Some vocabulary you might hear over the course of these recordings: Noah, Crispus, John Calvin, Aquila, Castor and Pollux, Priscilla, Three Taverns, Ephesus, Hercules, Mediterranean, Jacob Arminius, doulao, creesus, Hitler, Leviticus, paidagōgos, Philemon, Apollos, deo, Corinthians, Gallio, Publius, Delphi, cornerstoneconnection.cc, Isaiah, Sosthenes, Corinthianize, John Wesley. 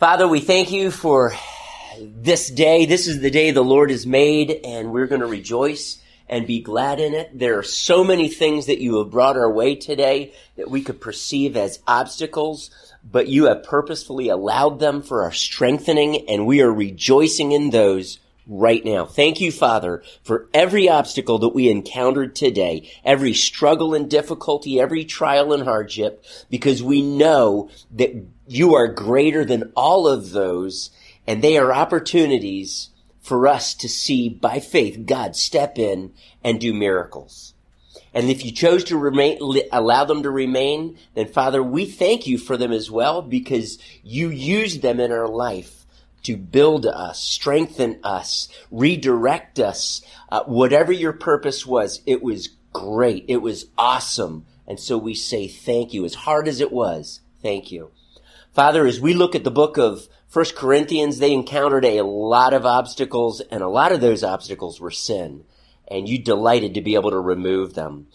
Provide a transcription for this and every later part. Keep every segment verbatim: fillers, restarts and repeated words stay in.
Father, we thank you for this day. This is the day the Lord has made, and we're going to rejoice and be glad in it. There are so many things that you have brought our way today that we could perceive as obstacles, but you have purposefully allowed them for our strengthening, and we are rejoicing in those right now. Thank you, Father, for every obstacle that we encountered today, every struggle and difficulty, every trial and hardship, because we know that you are greater than all of those, and they are opportunities for us to see by faith God step in and do miracles. And if you chose to remain, allow them to remain, then Father, we thank you for them as well, because you used them in our life to build us, strengthen us, redirect us. Uh, whatever your purpose was, it was great. It was awesome. And so we say thank you. As hard as it was, thank you. Father, as we look at the book of First Corinthians, they encountered a lot of obstacles, and a lot of those obstacles were sin, and you delighted to be able to remove them.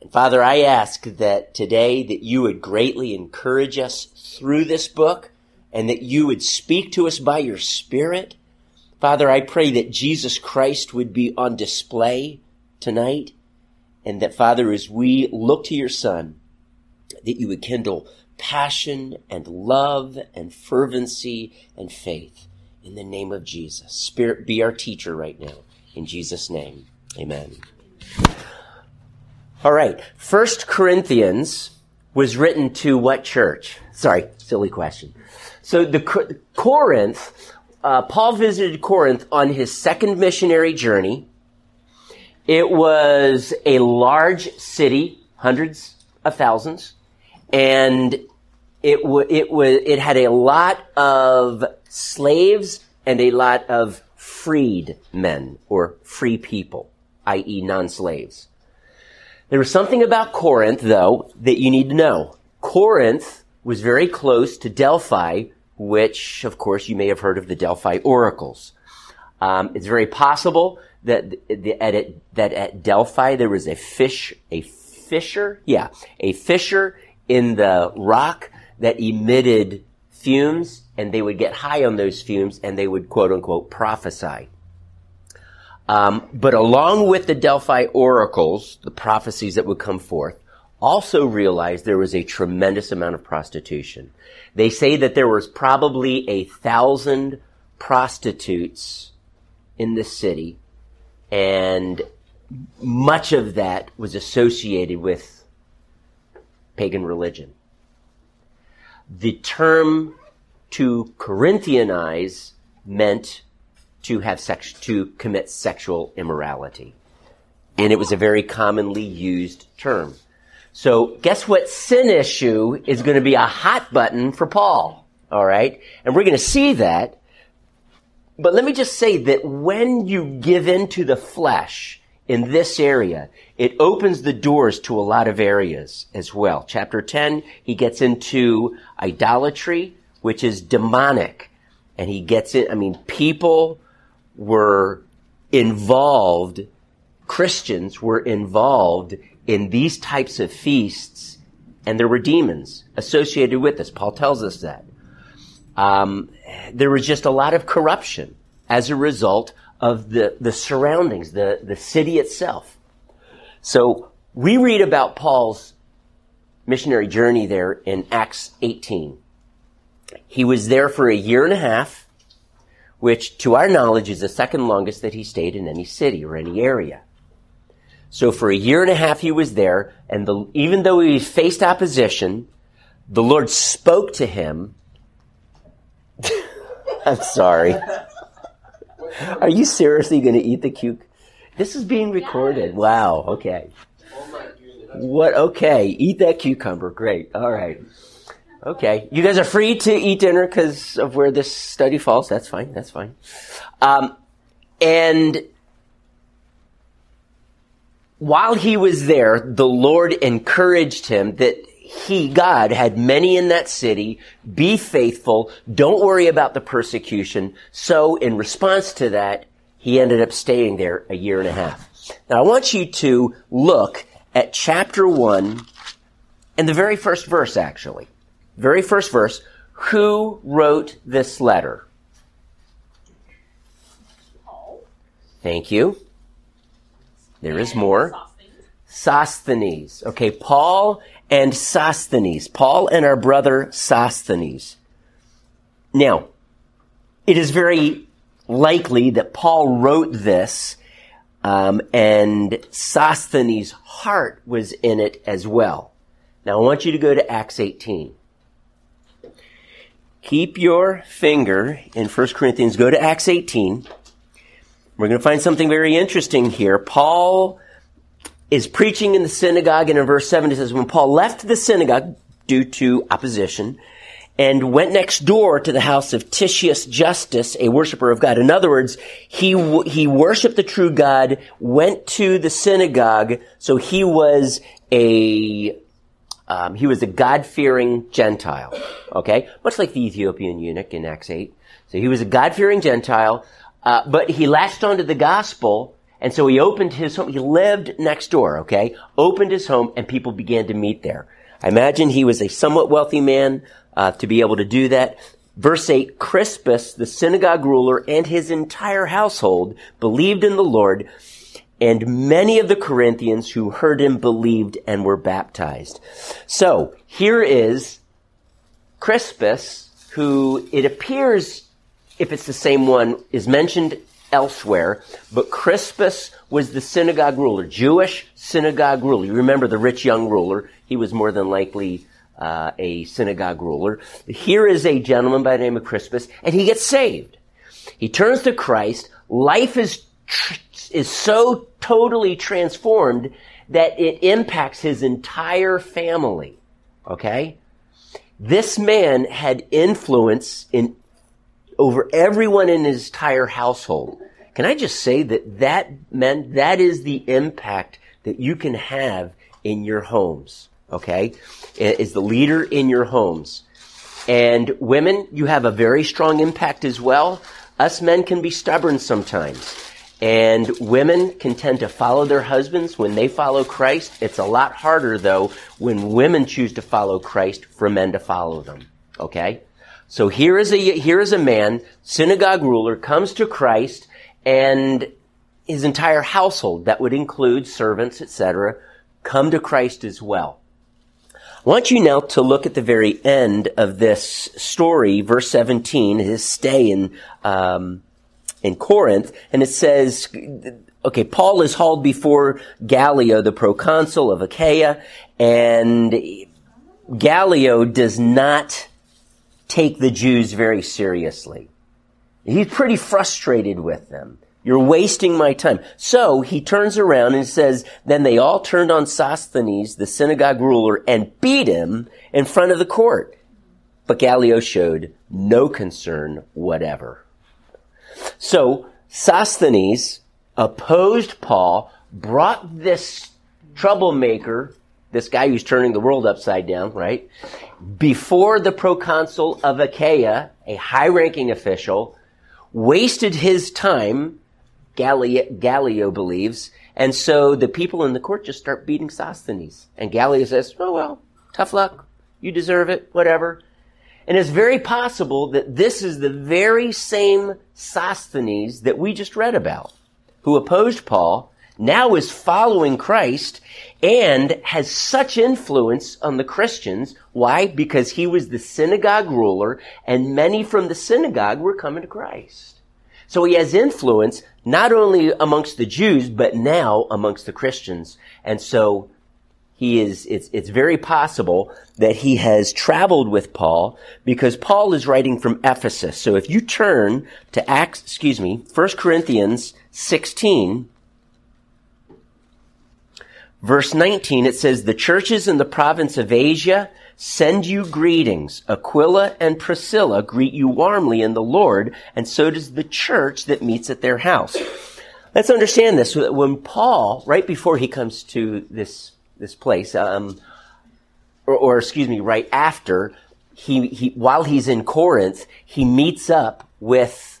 And Father, I ask that today that you would greatly encourage us through this book, and that you would speak to us by your Spirit. Father, I pray that Jesus Christ would be on display tonight, and that, Father, as we look to your Son, that you would kindle passion and love and fervency and faith in the name of Jesus. Spirit, be our teacher right now. In Jesus' name, amen. All right. First Corinthians was written to what church? Sorry, silly question. So the Corinth, uh, Paul visited Corinth on his second missionary journey. It was a large city, hundreds of thousands. And it w- it w- it had a lot of slaves and a lot of freed men or free people, that is non-slaves. There was something about Corinth, though, that you need to know. Corinth was very close to Delphi, which, of course, you may have heard of the Delphi oracles. Um, it's very possible that the, at it, that at Delphi there was a fish, a fisher, yeah, a fisher in the rock that emitted fumes, and they would get high on those fumes, and they would, quote unquote, prophesy. Um, but along with the Delphi oracles, the prophecies that would come forth, also realized there was a tremendous amount of prostitution. They say that there was probably a thousand prostitutes in the city, and much of that was associated with pagan religion. The term to Corinthianize meant to have sex, to commit sexual immorality. And it was a very commonly used term. So guess what sin issue is going to be a hot button for Paul. All right. And we're going to see that. But let me just say that when you give in to the flesh in this area, it opens the doors to a lot of areas as well. Chapter ten, he gets into idolatry, which is demonic. And he gets in, I mean, people were involved, Christians were involved in these types of feasts, and there were demons associated with this. Paul tells us that. Um, there was just a lot of corruption as a result of the, the surroundings, the, the city itself. So we read about Paul's missionary journey there in Acts eighteen. He was there for a year and a half, which to our knowledge is the second longest that he stayed in any city or any area. So for a year and a half he was there, and the, even though he faced opposition, the Lord spoke to him. I'm sorry. Are you seriously going to eat the cucumber? This is being recorded. Yes. Wow. Okay. What? Okay. Eat that cucumber. Great. All right. Okay. You guys are free to eat dinner because of where this study falls. That's fine. That's fine. Um, and while he was there, the Lord encouraged him that he, God, had many in that city. Be faithful. Don't worry about the persecution. So in response to that, he ended up staying there a year and a half. Now, I want you to look at chapter one and the very first verse, actually. Very first verse. who wrote this letter? Paul. Thank you. There is more. Sosthenes. Okay, Paul and Sosthenes. Paul and our brother Sosthenes. Now, it is very likely that Paul wrote this, um, and Sosthenes' heart was in it as well. Now, I want you to go to Acts eighteen. Keep your finger in First Corinthians. Go to Acts eighteen. We're going to find something very interesting here. Paul is preaching in the synagogue, and in verse seven it says, when Paul left the synagogue due to opposition and went next door to the house of Titius Justus, a worshiper of God. In other words, he he worshiped the true God, went to the synagogue, so he was a um, he was a God-fearing Gentile, okay? Much like the Ethiopian eunuch in Acts eight. So he was a God-fearing Gentile, uh, but he latched onto the gospel. And so he opened his home. He lived next door, okay? Opened his home, and people began to meet there. I imagine he was a somewhat wealthy man uh, to be able to do that. Verse eight, Crispus, the synagogue ruler, and his entire household believed in the Lord, and many of the Corinthians who heard him believed and were baptized. So here is Crispus, who it appears, if it's the same one, is mentioned elsewhere, but Crispus was the synagogue ruler, Jewish synagogue ruler. You remember the rich young ruler. He was more than likely uh, a synagogue ruler. Here is a gentleman by the name of Crispus, and he gets saved. He turns to Christ. Life is tr- is so totally transformed that it impacts his entire family. Okay? This man had influence in over everyone in his entire household. Can I just say that that meant that is the impact that you can have in your homes, okay? Is the leader in your homes. And women, you have a very strong impact as well. Us men can be stubborn sometimes. And women can tend to follow their husbands when they follow Christ. It's a lot harder, though, when women choose to follow Christ for men to follow them, okay? So here is a here is a man, synagogue ruler, comes to Christ, and his entire household, that would include servants, et cetera, come to Christ as well. I want you now to look at the very end of this story, verse seventeen, his stay in um, in Corinth, and it says, okay, Paul is hauled before Gallio, the proconsul of Achaia, and Gallio does not take the Jews very seriously. He's pretty frustrated with them. You're wasting my time. So he turns around and says, then they all turned on Sosthenes, the synagogue ruler, and beat him in front of the court. But Gallio showed no concern whatever. So Sosthenes opposed Paul, brought this troublemaker, this guy who's turning the world upside down, right? Before the proconsul of Achaia, a high-ranking official, wasted his time, Gallio, Gallio believes, and so the people in the court just start beating Sosthenes. And Gallio says, oh, well, tough luck. You deserve it, whatever. And it's very possible that this is the very same Sosthenes that we just read about, who opposed Paul, now is following Christ and has such influence on the Christians. Why? Because he was the synagogue ruler, and many from the synagogue were coming to Christ. So he has influence not only amongst the Jews, but now amongst the Christians. And so he is, it's, it's very possible that he has traveled with Paul, because Paul is writing from Ephesus. So if you turn to Acts, excuse me, First Corinthians sixteen, Verse nineteen, it says, the churches in the province of Asia send you greetings. Aquila and Priscilla greet you warmly in the Lord, and so does the church that meets at their house. Let's understand this. When Paul, right before he comes to this this place, um, or, or excuse me, right after, he, he while he's in Corinth, he meets up with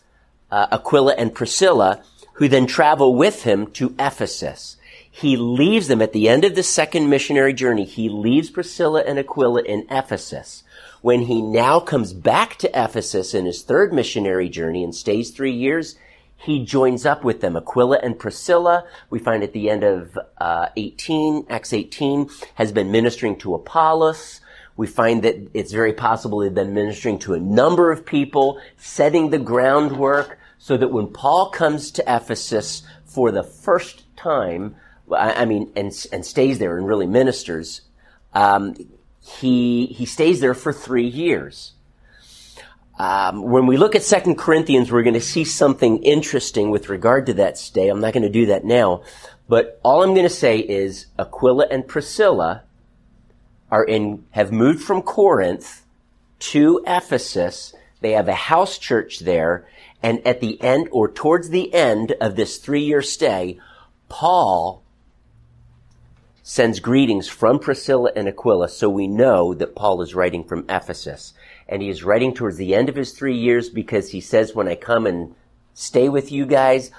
uh, Aquila and Priscilla, who then travel with him to Ephesus. He leaves them at the end of the second missionary journey. He leaves Priscilla and Aquila in Ephesus. when he now comes back to Ephesus in his third missionary journey and stays three years, he joins up with them. Aquila and Priscilla, we find at the end of uh, eighteen, Acts eighteen, has been ministering to Apollos. We find that it's very possible they've been ministering to a number of people, setting the groundwork so that when Paul comes to Ephesus for the first time, I mean, and, and stays there and really ministers, um, he he stays there for three years. Um, when we look at Second Corinthians, we're going to see something interesting with regard to that stay. I'm not going to do that now, but all I'm going to say is Aquila and Priscilla are in, have moved from Corinth to Ephesus. They have a house church there, and at the end or towards the end of this three-year stay, Paul sends greetings from Priscilla and Aquila, so we know that Paul is writing from Ephesus. And he is writing towards the end of his three years because he says, when I come and stay with you guys,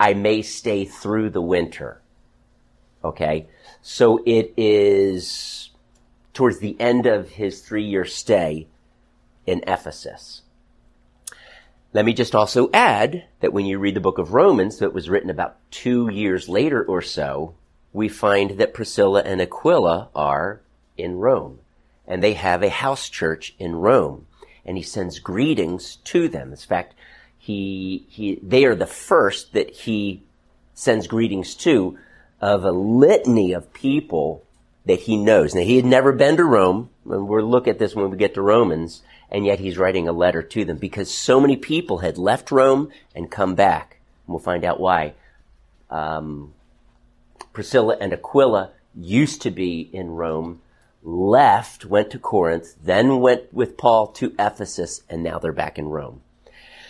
I may stay through the winter. Okay? So it is towards the end of his three-year stay in Ephesus. Let me just also add that when you read the book of Romans, that was written about two years later or so, we find that Priscilla and Aquila are in Rome, and they have a house church in Rome, and he sends greetings to them. In fact, he he they are the first that he sends greetings to of a litany of people that he knows. Now, he had never been to Rome, and we'll look at this when we get to Romans, and yet he's writing a letter to them because so many people had left Rome and come back. And we'll find out why. Um, Priscilla and Aquila used to be in Rome, left, went to Corinth, then went with Paul to Ephesus, and now they're back in Rome.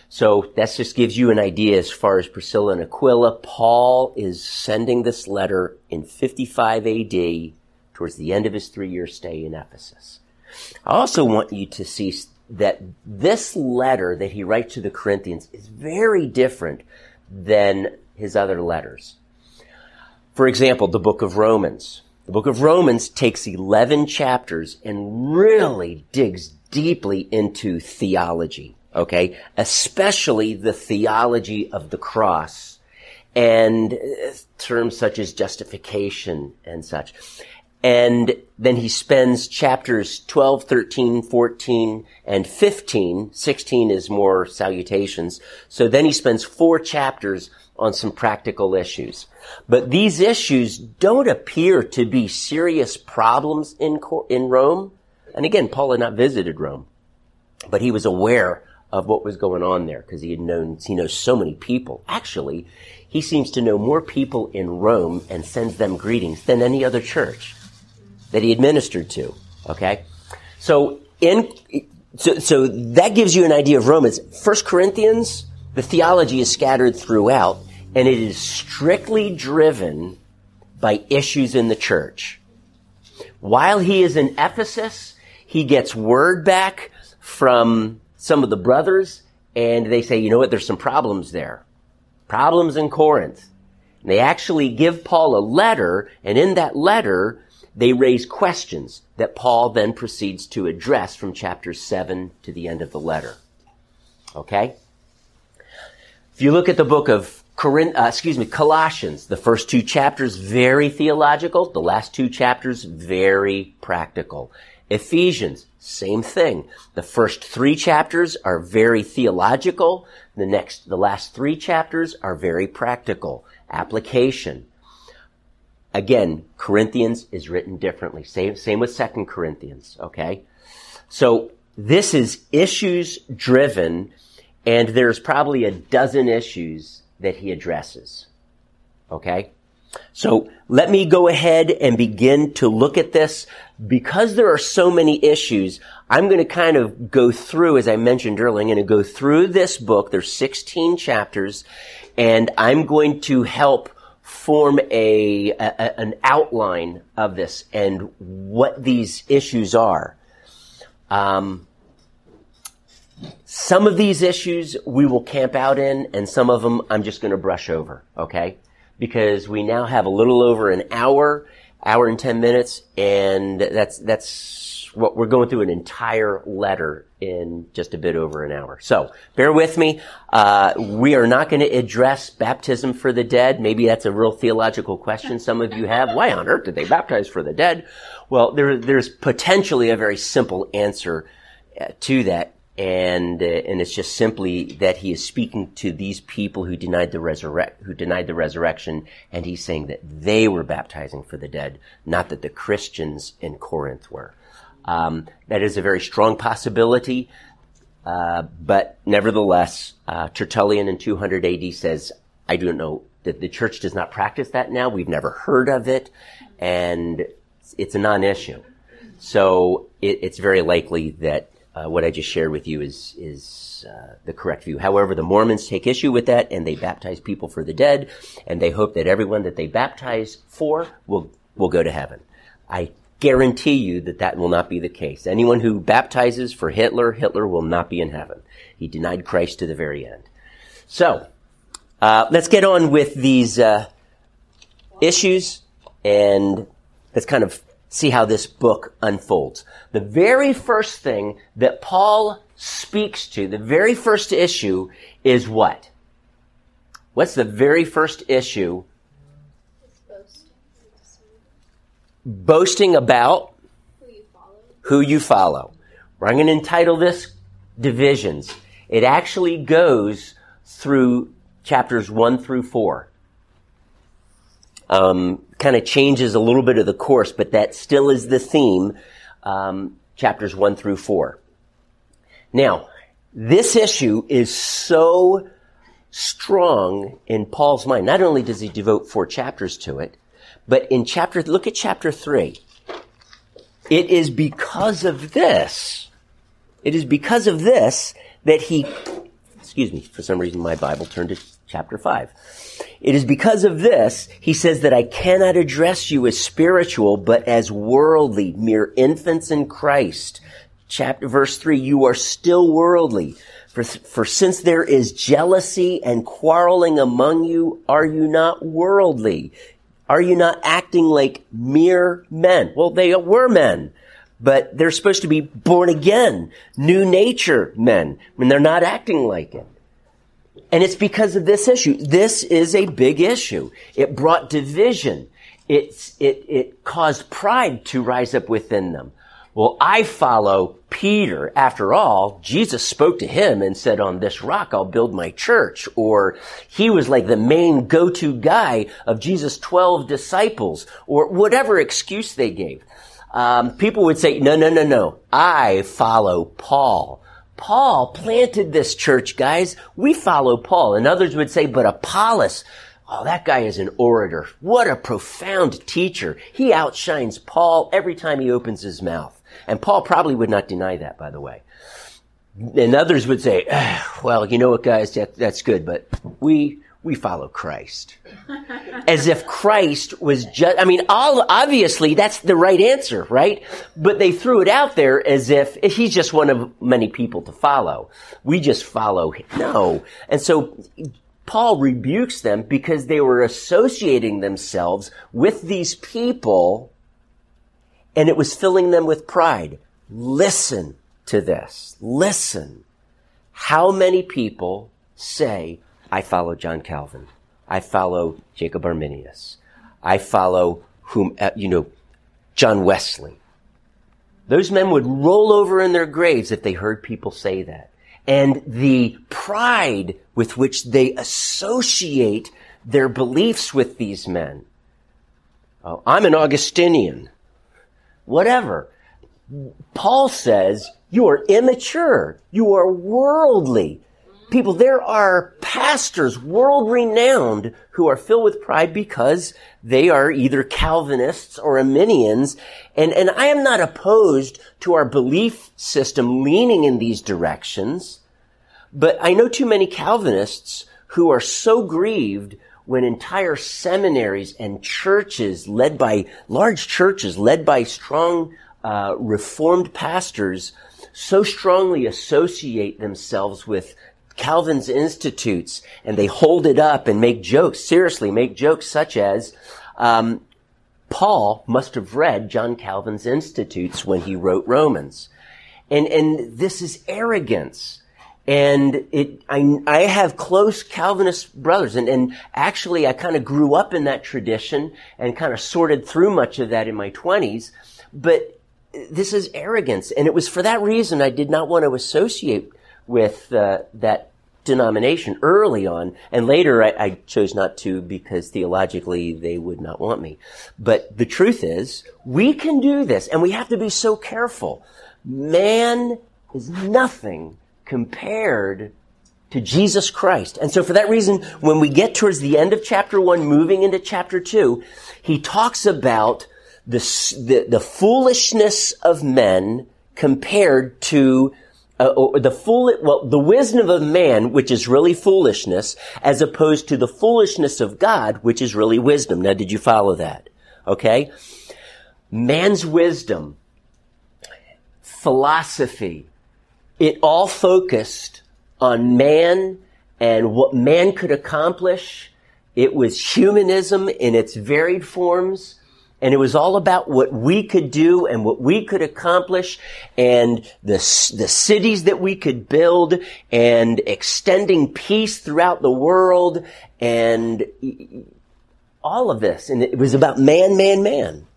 So that just gives you an idea as far as Priscilla and Aquila. Paul is sending this letter in fifty-five A D, towards the end of his three-year stay in Ephesus. I also want you to see that this letter that he writes to the Corinthians is very different than his other letters. For example, the book of Romans. The book of Romans takes eleven chapters and really digs deeply into theology, okay? Especially the theology of the cross and terms such as justification and such. And then he spends chapters twelve, thirteen, fourteen, and fifteen. sixteen is more salutations. So then he spends four chapters on some practical issues. But these issues don't appear to be serious problems in in Rome. And again, Paul had not visited Rome, but he was aware of what was going on there because he had known, he knows so many people. Actually, he seems to know more people in Rome and sends them greetings than any other church that he administered to, okay? So in so, so that gives you an idea of Romans. First Corinthians, the theology is scattered throughout, and it is strictly driven by issues in the church. While he is in Ephesus, he gets word back from some of the brothers, and they say, you know what, there's some problems there. Problems in Corinth. And they actually give Paul a letter, and in that letter, they raise questions that Paul then proceeds to address from chapter seven to the end of the letter. Okay? If you look at the book of Corinth, uh, excuse me, Colossians, the first two chapters, very theological. The last two chapters, very practical. Ephesians, same thing. The first three chapters are very theological. The next, the last three chapters are very practical. Application. Again, Corinthians is written differently. Same, same with Second Corinthians, okay? So this is issues-driven, and there's probably a dozen issues that he addresses, okay? So let me go ahead and begin to look at this. Because there are so many issues, I'm going to kind of go through, as I mentioned earlier, I'm going to go through this book. There's sixteen chapters, and I'm going to help form a, a an outline of this and what these issues are. Um, some of these issues we will camp out in, and some of them I'm just going to brush over, okay? Because we now have a little over an hour, hour and ten minutes, and that's that's what we're going through an entire letter in just a bit over an hour. So bear with me. Uh, we are not going to address baptism for the dead. Maybe that's a real theological question some of you have. Why on earth did they baptize for the dead? Well, there, there's potentially a very simple answer uh, to that. And uh, and it's just simply that he is speaking to these people who denied the resurrect who denied the resurrection, and he's saying that they were baptizing for the dead, not that the Christians in Corinth were. Um, that is a very strong possibility, uh, but nevertheless, uh, Tertullian in two hundred A D says, I don't know that the church does not practice that now. We've never heard of it, and it's a non-issue. So it, it's very likely that. Uh, what I just shared with you is is uh, the correct view. However, the Mormons take issue with that, and they baptize people for the dead, and they hope that everyone that they baptize for will will go to heaven. I guarantee you that that will not be the case. Anyone who baptizes for Hitler, Hitler will not be in heaven. He denied Christ to the very end. So uh, let's get on with these uh, issues, and let's kind of see how this book unfolds. The very first thing that Paul speaks to, the very first issue is what? What's the very first issue? Boasting. Boasting about who you follow. Who you follow. I'm going to entitle this Divisions. It actually goes through chapters one through four. Um, kind of changes a little bit of the course, but that still is the theme, um, chapters one through four. Now, this issue is so strong in Paul's mind. Not only does he devote four chapters to it, but in chapter, look at chapter three. It is because of this, it is because of this that he, excuse me, for some reason my Bible turned to chapter five. It is because of this, he says, that I cannot address you as spiritual, but as worldly, mere infants in Christ. Chapter, verse three, you are still worldly. For, for since there is jealousy and quarreling among you, are you not worldly? Are you not acting like mere men? Well, they were men, but they're supposed to be born again, new nature men, when they're not acting like it. And it's because of this issue. This is a big issue. It brought division. It's, it, it caused pride to rise up within them. Well, I follow Peter. After all, Jesus spoke to him and said, on this rock I'll build my church. Or he was like the main go-to guy of Jesus' twelve disciples, or whatever excuse they gave. Um, people would say, no, no, no, no. I follow Paul. Paul planted this church, guys. We follow Paul. And others would say, but Apollos, oh, that guy is an orator. What a profound teacher. He outshines Paul every time he opens his mouth. And Paul probably would not deny that, by the way. And others would say, well, you know what, guys, that, that's good, but we we follow Christ. As if Christ was just, I mean, all, obviously that's the right answer, right? But they threw it out there as if he's just one of many people to follow. We just follow him. No. And so Paul rebukes them because they were associating themselves with these people, and it was filling them with pride. Listen to this. Listen. How many people say, I follow John Calvin. I follow Jacob Arminius. I follow whom, you know, John Wesley. Those men would roll over in their graves if they heard people say that. And the pride with which they associate their beliefs with these men. Oh, I'm an Augustinian. Whatever. Paul says, you are immature. You are worldly. People, there are pastors, world-renowned, who are filled with pride because they are either Calvinists or Arminians. And, and I am not opposed to our belief system leaning in these directions, but I know too many Calvinists who are so grieved when entire seminaries and churches led by, large churches led by strong, uh, Reformed pastors so strongly associate themselves with Calvin's institutes, and they hold it up and make jokes, seriously, make jokes such as, um, Paul must have read John Calvin's Institutes when he wrote Romans. And, and this is arrogance. And it, I, I have close Calvinist brothers, and, and actually I kind of grew up in that tradition and kind of sorted through much of that in my twenties, but this is arrogance. And it was for that reason I did not want to associate with uh, that denomination early on, and later I, I chose not to because theologically they would not want me. But the truth is, we can do this, and we have to be so careful. Man is nothing compared to Jesus Christ. And so for that reason, when we get towards the end of chapter one, moving into chapter two, he talks about the, the, the foolishness of men compared to uh, or the fool, well, the wisdom of man, which is really foolishness, as opposed to the foolishness of God, which is really wisdom. Now, did you follow that? Okay? Man's wisdom, philosophy, it all focused on man and what man could accomplish. It was humanism in its varied forms, and it was all about what we could do and what we could accomplish and the, the cities that we could build and extending peace throughout the world and all of this. And it was about man, man, man.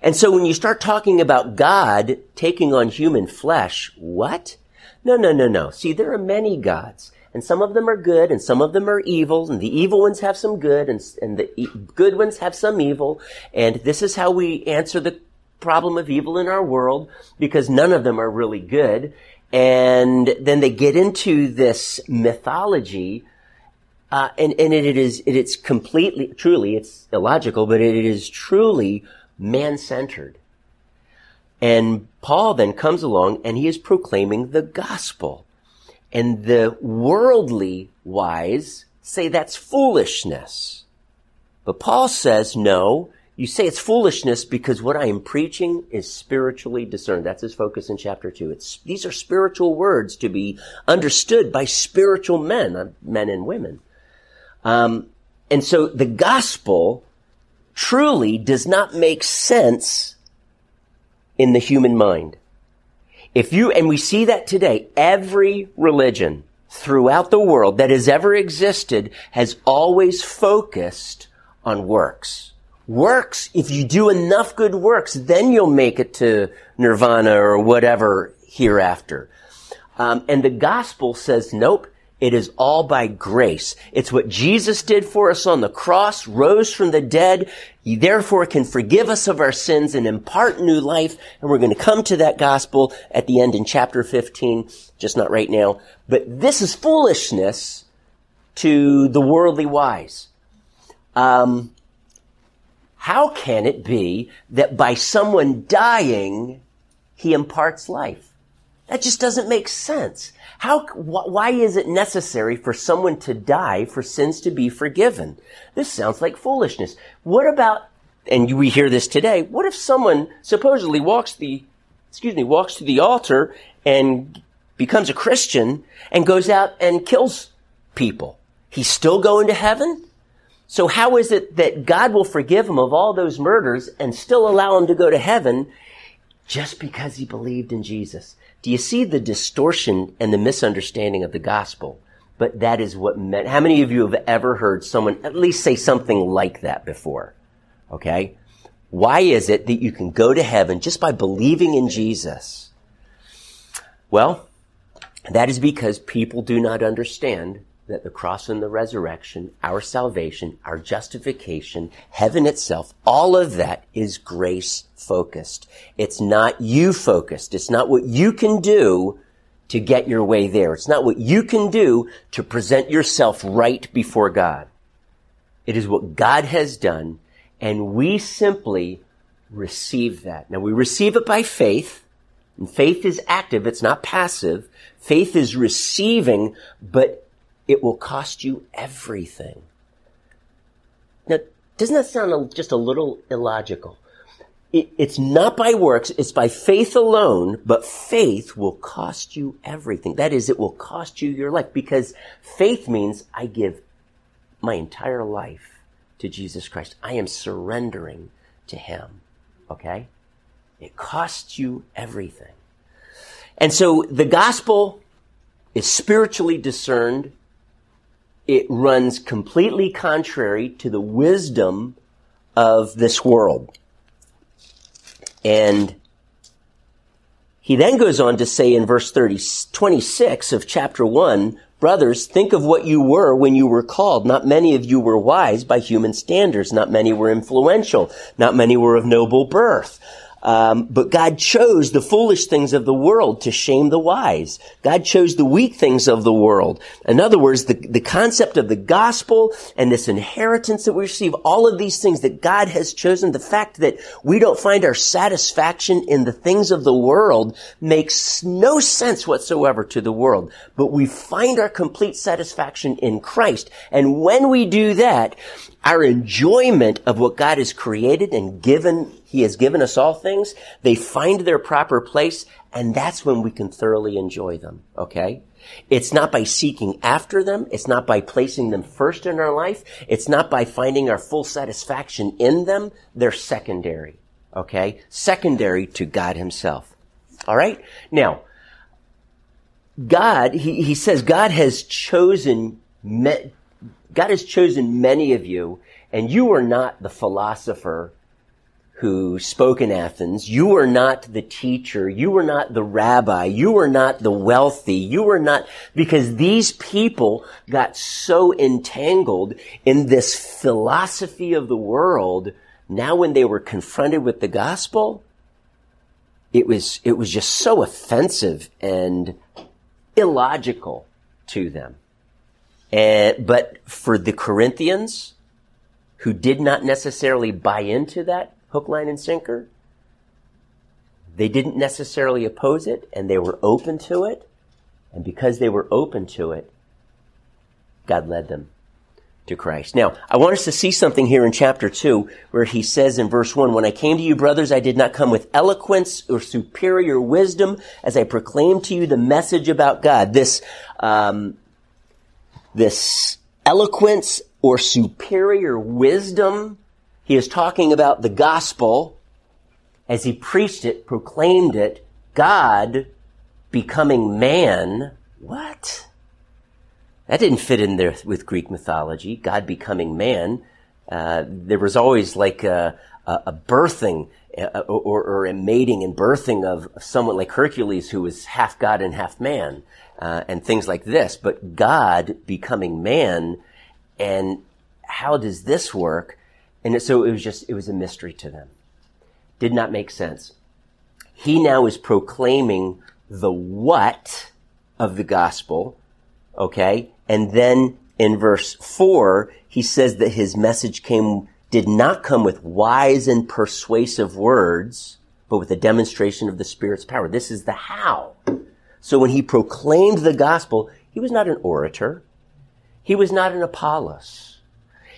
And so when you start talking about God taking on human flesh, what? No, no, no, no. See, there are many gods, and some of them are good, and some of them are evil, and the evil ones have some good, and, and the e- good ones have some evil, and this is how we answer the problem of evil in our world, because none of them are really good. And then they get into this mythology, uh, and, and it is, it, it's completely, truly, it's illogical, but it is truly man-centered. And Paul then comes along and he is proclaiming the gospel. And the worldly wise say that's foolishness. But Paul says, no, you say it's foolishness because what I am preaching is spiritually discerned. That's his focus in chapter two. It's, these are spiritual words to be understood by spiritual men, men and women. Um, and so the gospel truly does not make sense in the human mind. If you, and we see that today, every religion throughout the world that has ever existed has always focused on works. Works, if you do enough good works, then you'll make it to nirvana or whatever hereafter. Um, and the gospel says, nope, it is all by grace. It's what Jesus did for us on the cross, rose from the dead. He therefore can forgive us of our sins and impart new life. And we're going to come to that gospel at the end in chapter fifteen, just not right now. But this is foolishness to the worldly wise. Um, how can it be that by someone dying, he imparts life? That just doesn't make sense. How, wh- why is it necessary for someone to die for sins to be forgiven? This sounds like foolishness. What about, and we hear this today, what if someone supposedly walks the, excuse me, walks to the altar and becomes a Christian and goes out and kills people? He's still going to heaven? So how is it that God will forgive him of all those murders and still allow him to go to heaven just because he believed in Jesus? Do you see the distortion and the misunderstanding of the gospel? But that is what meant. How many of you have ever heard someone at least say something like that before? Okay? Why is it that you can go to heaven just by believing in Jesus? Well, that is because people do not understand that the cross and the resurrection, our salvation, our justification, heaven itself, all of that is grace-focused. It's not you-focused. It's not what you can do to get your way there. It's not what you can do to present yourself right before God. It is what God has done, and we simply receive that. Now, we receive it by faith, and faith is active. It's not passive. Faith is receiving, but it will cost you everything. Now, doesn't that sound just a little illogical? It, it's not by works, it's by faith alone, but faith will cost you everything. That is, it will cost you your life, because faith means I give my entire life to Jesus Christ. I am surrendering to him. Okay? It costs you everything. And so the gospel is spiritually discerned. It runs completely contrary to the wisdom of this world. And he then goes on to say in verse thirty, twenty-six of chapter one, brothers, think of what you were when you were called. Not many of you were wise by human standards. Not many were influential. Not many were of noble birth. Um, but God chose the foolish things of the world to shame the wise. God chose the weak things of the world. In other words, the, the concept of the gospel and this inheritance that we receive, all of these things that God has chosen, the fact that we don't find our satisfaction in the things of the world makes no sense whatsoever to the world. But we find our complete satisfaction in Christ. And when we do that, our enjoyment of what God has created and given, He has given us all things, they find their proper place, and that's when we can thoroughly enjoy them, okay? It's not by seeking after them. It's not by placing them first in our life. It's not by finding our full satisfaction in them. They're secondary, okay? Secondary to God Himself, all right? Now, God, He, he says God has chosen me- God has chosen many of you, and you are not the philosopher who spoke in Athens. You were not the teacher. You were not the rabbi. You were not the wealthy. You were not, because these people got so entangled in this philosophy of the world. Now when they were confronted with the gospel, it was, it was just so offensive and illogical to them. And, but for the Corinthians, who did not necessarily buy into that hook, line, and sinker, they didn't necessarily oppose it, and they were open to it. And because they were open to it, God led them to Christ. Now, I want us to see something here in chapter two, where he says in verse one, when I came to you, brothers, I did not come with eloquence or superior wisdom as I proclaimed to you the message about God. This, um, this eloquence or superior wisdom, he is talking about the gospel as he preached it, proclaimed it, God becoming man. What? That didn't fit in there with Greek mythology, God becoming man. Uh, there was always like a, a, a birthing a, or, or a mating and birthing of someone like Hercules, who was half God and half man, uh, and things like this. But God becoming man, and how does this work? And so it was just, it was a mystery to them. Did not make sense. He now is proclaiming the what of the gospel, okay? And then in verse four, he says that his message came, did not come with wise and persuasive words, but with a demonstration of the Spirit's power. This is the how. So when he proclaimed the gospel, he was not an orator. He was not an Apollos.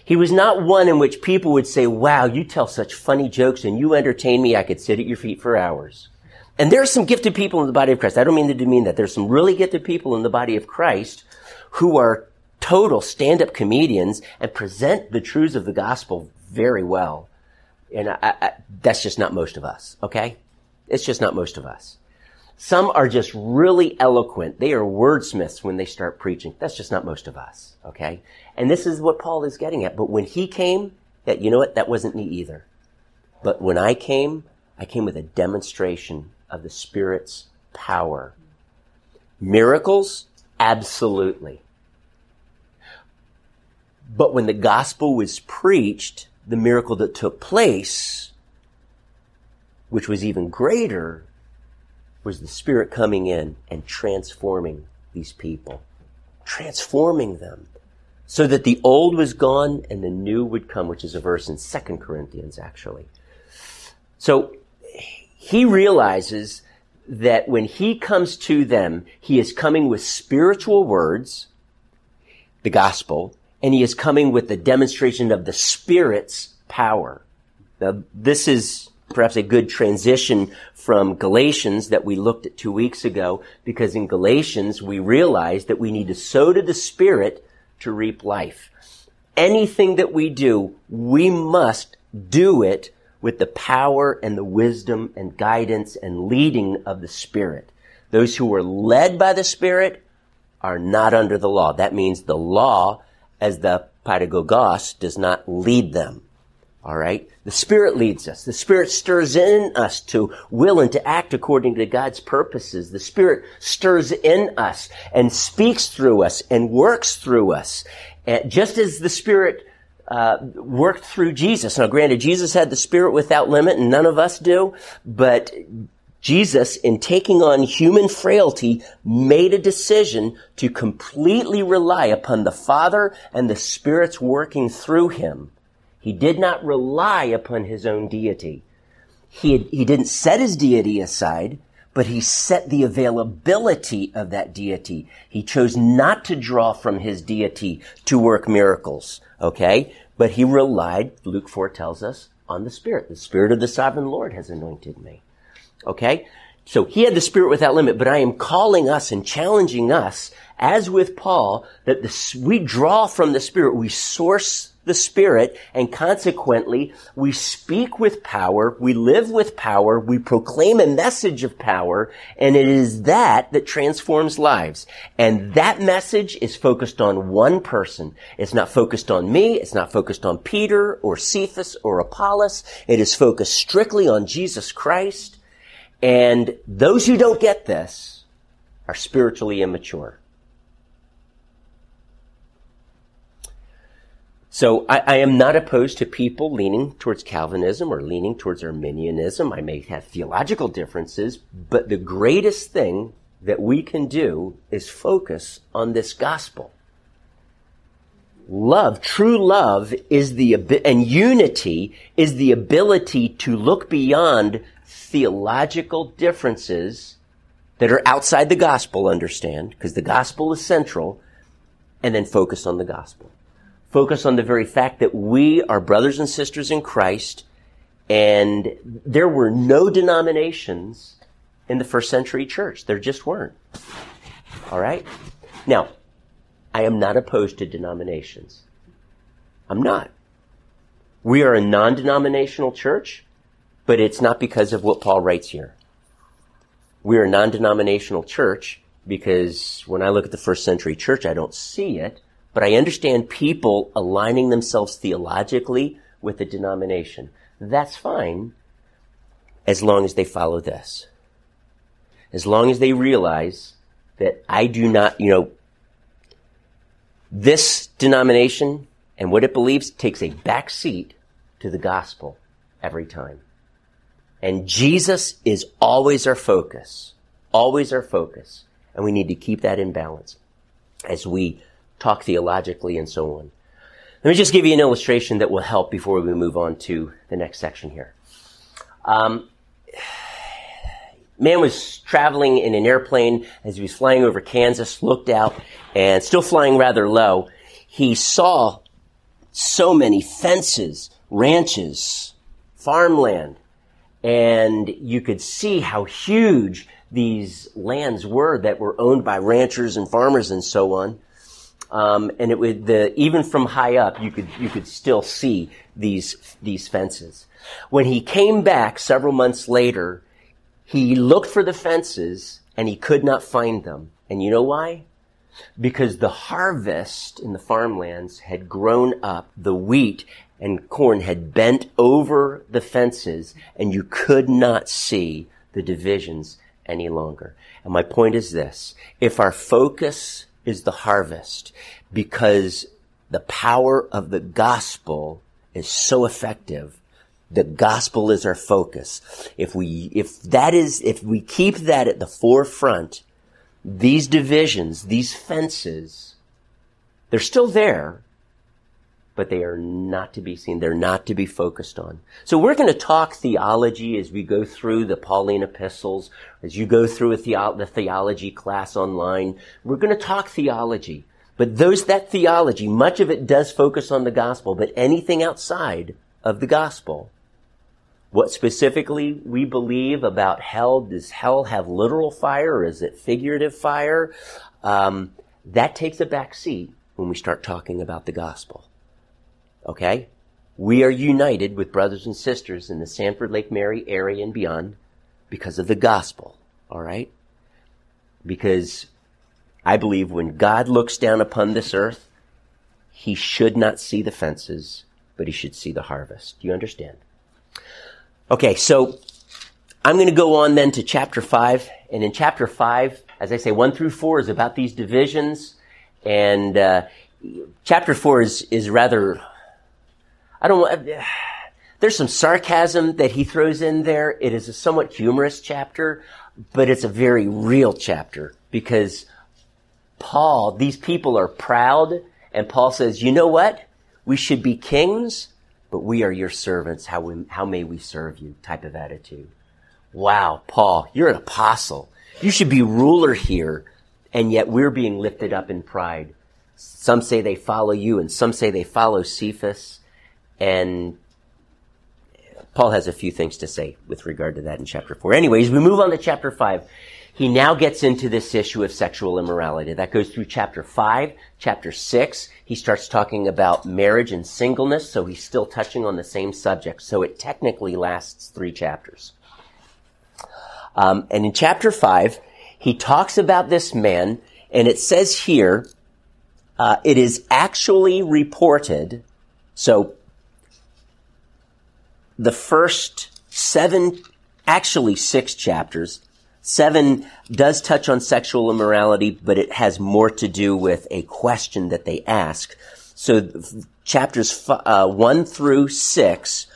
He was not one in which people would say, wow, you tell such funny jokes and you entertain me. I could sit at your feet for hours. And there are some gifted people in the body of Christ. I don't mean to demean that. There's some really gifted people in the body of Christ who are total stand-up comedians and present the truths of the gospel very well. And I, I, that's just not most of us, okay? It's just not most of us. Some are just really eloquent. They are wordsmiths when they start preaching. That's just not most of us, okay? And this is what Paul is getting at. But when he came, that, you know what? That wasn't me either. But when I came, I came with a demonstration of the Spirit's power. Miracles? Absolutely. But when the gospel was preached, the miracle that took place, which was even greater, was the Spirit coming in and transforming these people, transforming them so that the old was gone and the new would come, which is a verse in Second Corinthians, actually. So he realizes that when he comes to them, he is coming with spiritual words, the gospel, and he is coming with the demonstration of the Spirit's power. Now, this is perhaps a good transition from Galatians that we looked at two weeks ago, because in Galatians we realized that we need to sow to the Spirit to reap life. Anything that we do, we must do it with the power and the wisdom and guidance and leading of the Spirit. Those who were led by the Spirit are not under the law. That means the law, as the paidagōgos, does not lead them. All right? The Spirit leads us. The Spirit stirs in us to will and to act according to God's purposes. The Spirit stirs in us and speaks through us and works through us. And just as the Spirit Uh, worked through Jesus. Now, granted, Jesus had the Spirit without limit, and none of us do, but Jesus, in taking on human frailty, made a decision to completely rely upon the Father and the Spirit's working through him. He did not rely upon his own deity. He, he didn't set his deity aside, but he set the availability of that deity. He chose not to draw from his deity to work miracles. Okay, but he relied, Luke four tells us, on the Spirit. The Spirit of the Sovereign Lord has anointed me. Okay, so he had the Spirit without limit, but I am calling us and challenging us, as with Paul, that this, we draw from the Spirit, we source the Spirit, and consequently, we speak with power, we live with power, we proclaim a message of power, and it is that that transforms lives. And that message is focused on one person. It's not focused on me, it's not focused on Peter or Cephas or Apollos. It is focused strictly on Jesus Christ. And those who don't get this are spiritually immature. So I, I am not opposed to people leaning towards Calvinism or leaning towards Arminianism. I may have theological differences, but the greatest thing that we can do is focus on this gospel. Love, true love, is the and unity is the ability to look beyond theological differences that are outside the gospel, understand, because the gospel is central, and then focus on the gospel. Focus on the very fact that we are brothers and sisters in Christ, and there were no denominations in the first century church. There just weren't. All right? Now, I am not opposed to denominations. I'm not. We are a non-denominational church, but it's not because of what Paul writes here. We are a non-denominational church because when I look at the first century church, I don't see it. But I understand people aligning themselves theologically with a denomination. That's fine as long as they follow this. As long as they realize that I do not, you know, this denomination and what it believes takes a back seat to the gospel every time. And Jesus is always our focus, always our focus. And we need to keep that in balance as we talk theologically, and so on. Let me just give you an illustration that will help before we move on to the next section here. Um, man was traveling in an airplane as he was flying over Kansas, looked out, and still flying rather low. He saw so many fences, ranches, farmland, and you could see how huge these lands were that were owned by ranchers and farmers and so on. Um, and it would, the, even from high up, you could, you could still see these, these fences. When he came back several months later, he looked for the fences and he could not find them. And you know why? Because the harvest in the farmlands had grown up, the wheat and corn had bent over the fences, and you could not see the divisions any longer. And my point is this, if our focus is the harvest, because the power of the gospel is so effective. The gospel is our focus. If we, if that is, if we keep that at the forefront, these divisions, these fences, they're still there, but they are not to be seen. They're not to be focused on. So we're going to talk theology as we go through the Pauline epistles, as you go through a theo- the theology class online. We're going to talk theology. But those that theology, much of it does focus on the gospel, but anything outside of the gospel, what specifically we believe about hell, does hell have literal fire or is it figurative fire? Um, that takes a back seat when we start talking about the gospel. Okay? We are united with brothers and sisters in the Sanford Lake Mary area and beyond because of the gospel, all right? Because I believe when God looks down upon this earth, he should not see the fences, but he should see the harvest. Do you understand? Okay, so I'm going to go on then to chapter five. And in chapter five, as I say, one through four is about these divisions. And uh, chapter four is, is rather, I don't uh, there's some sarcasm that he throws in there. It is a somewhat humorous chapter, but it's a very real chapter because Paul, these people are proud. And Paul says, you know what? We should be kings, but we are your servants. How, we, how may we serve you? Type of attitude. Wow, Paul, you're an apostle. You should be ruler here, and yet we're being lifted up in pride. Some say they follow you, and some say they follow Cephas. And Paul has a few things to say with regard to that in chapter four. Anyways, we move on to chapter five. He now gets into this issue of sexual immorality. That goes through chapter five, chapter six. He starts talking about marriage and singleness, so he's still touching on the same subject. So it technically lasts three chapters. Um, and in chapter five, he talks about this man, and it says here, uh, it is actually reported. So the first seven, actually six chapters, seven does touch on sexual immorality, but it has more to do with a question that they ask. So chapters uh, one through six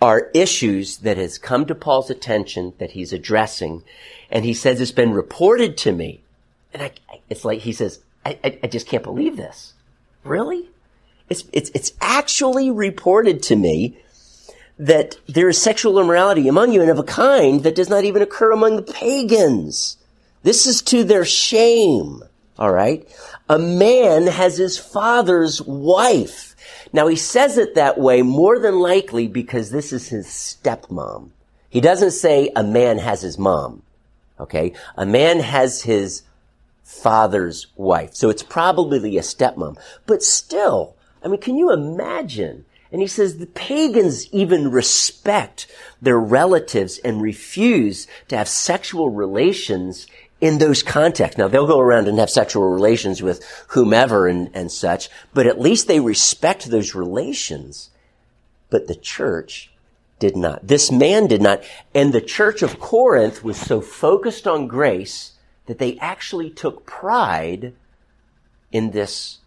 are issues that has come to Paul's attention that he's addressing. And he says, it's been reported to me. And I, it's like, he says, I, I, I just can't believe this. Really? It's, it's, it's actually reported to me that there is sexual immorality among you and of a kind that does not even occur among the pagans. This is to their shame. All right. A man has his father's wife. Now, he says it that way more than likely because this is his stepmom. He doesn't say a man has his mom, okay? A man has his father's wife. So it's probably a stepmom. But still, I mean, can you imagine? And he says the pagans even respect their relatives and refuse to have sexual relations in those contexts. Now, they'll go around and have sexual relations with whomever and, and such, but at least they respect those relations. But the church did not. This man did not. And the church of Corinth was so focused on grace that they actually took pride in this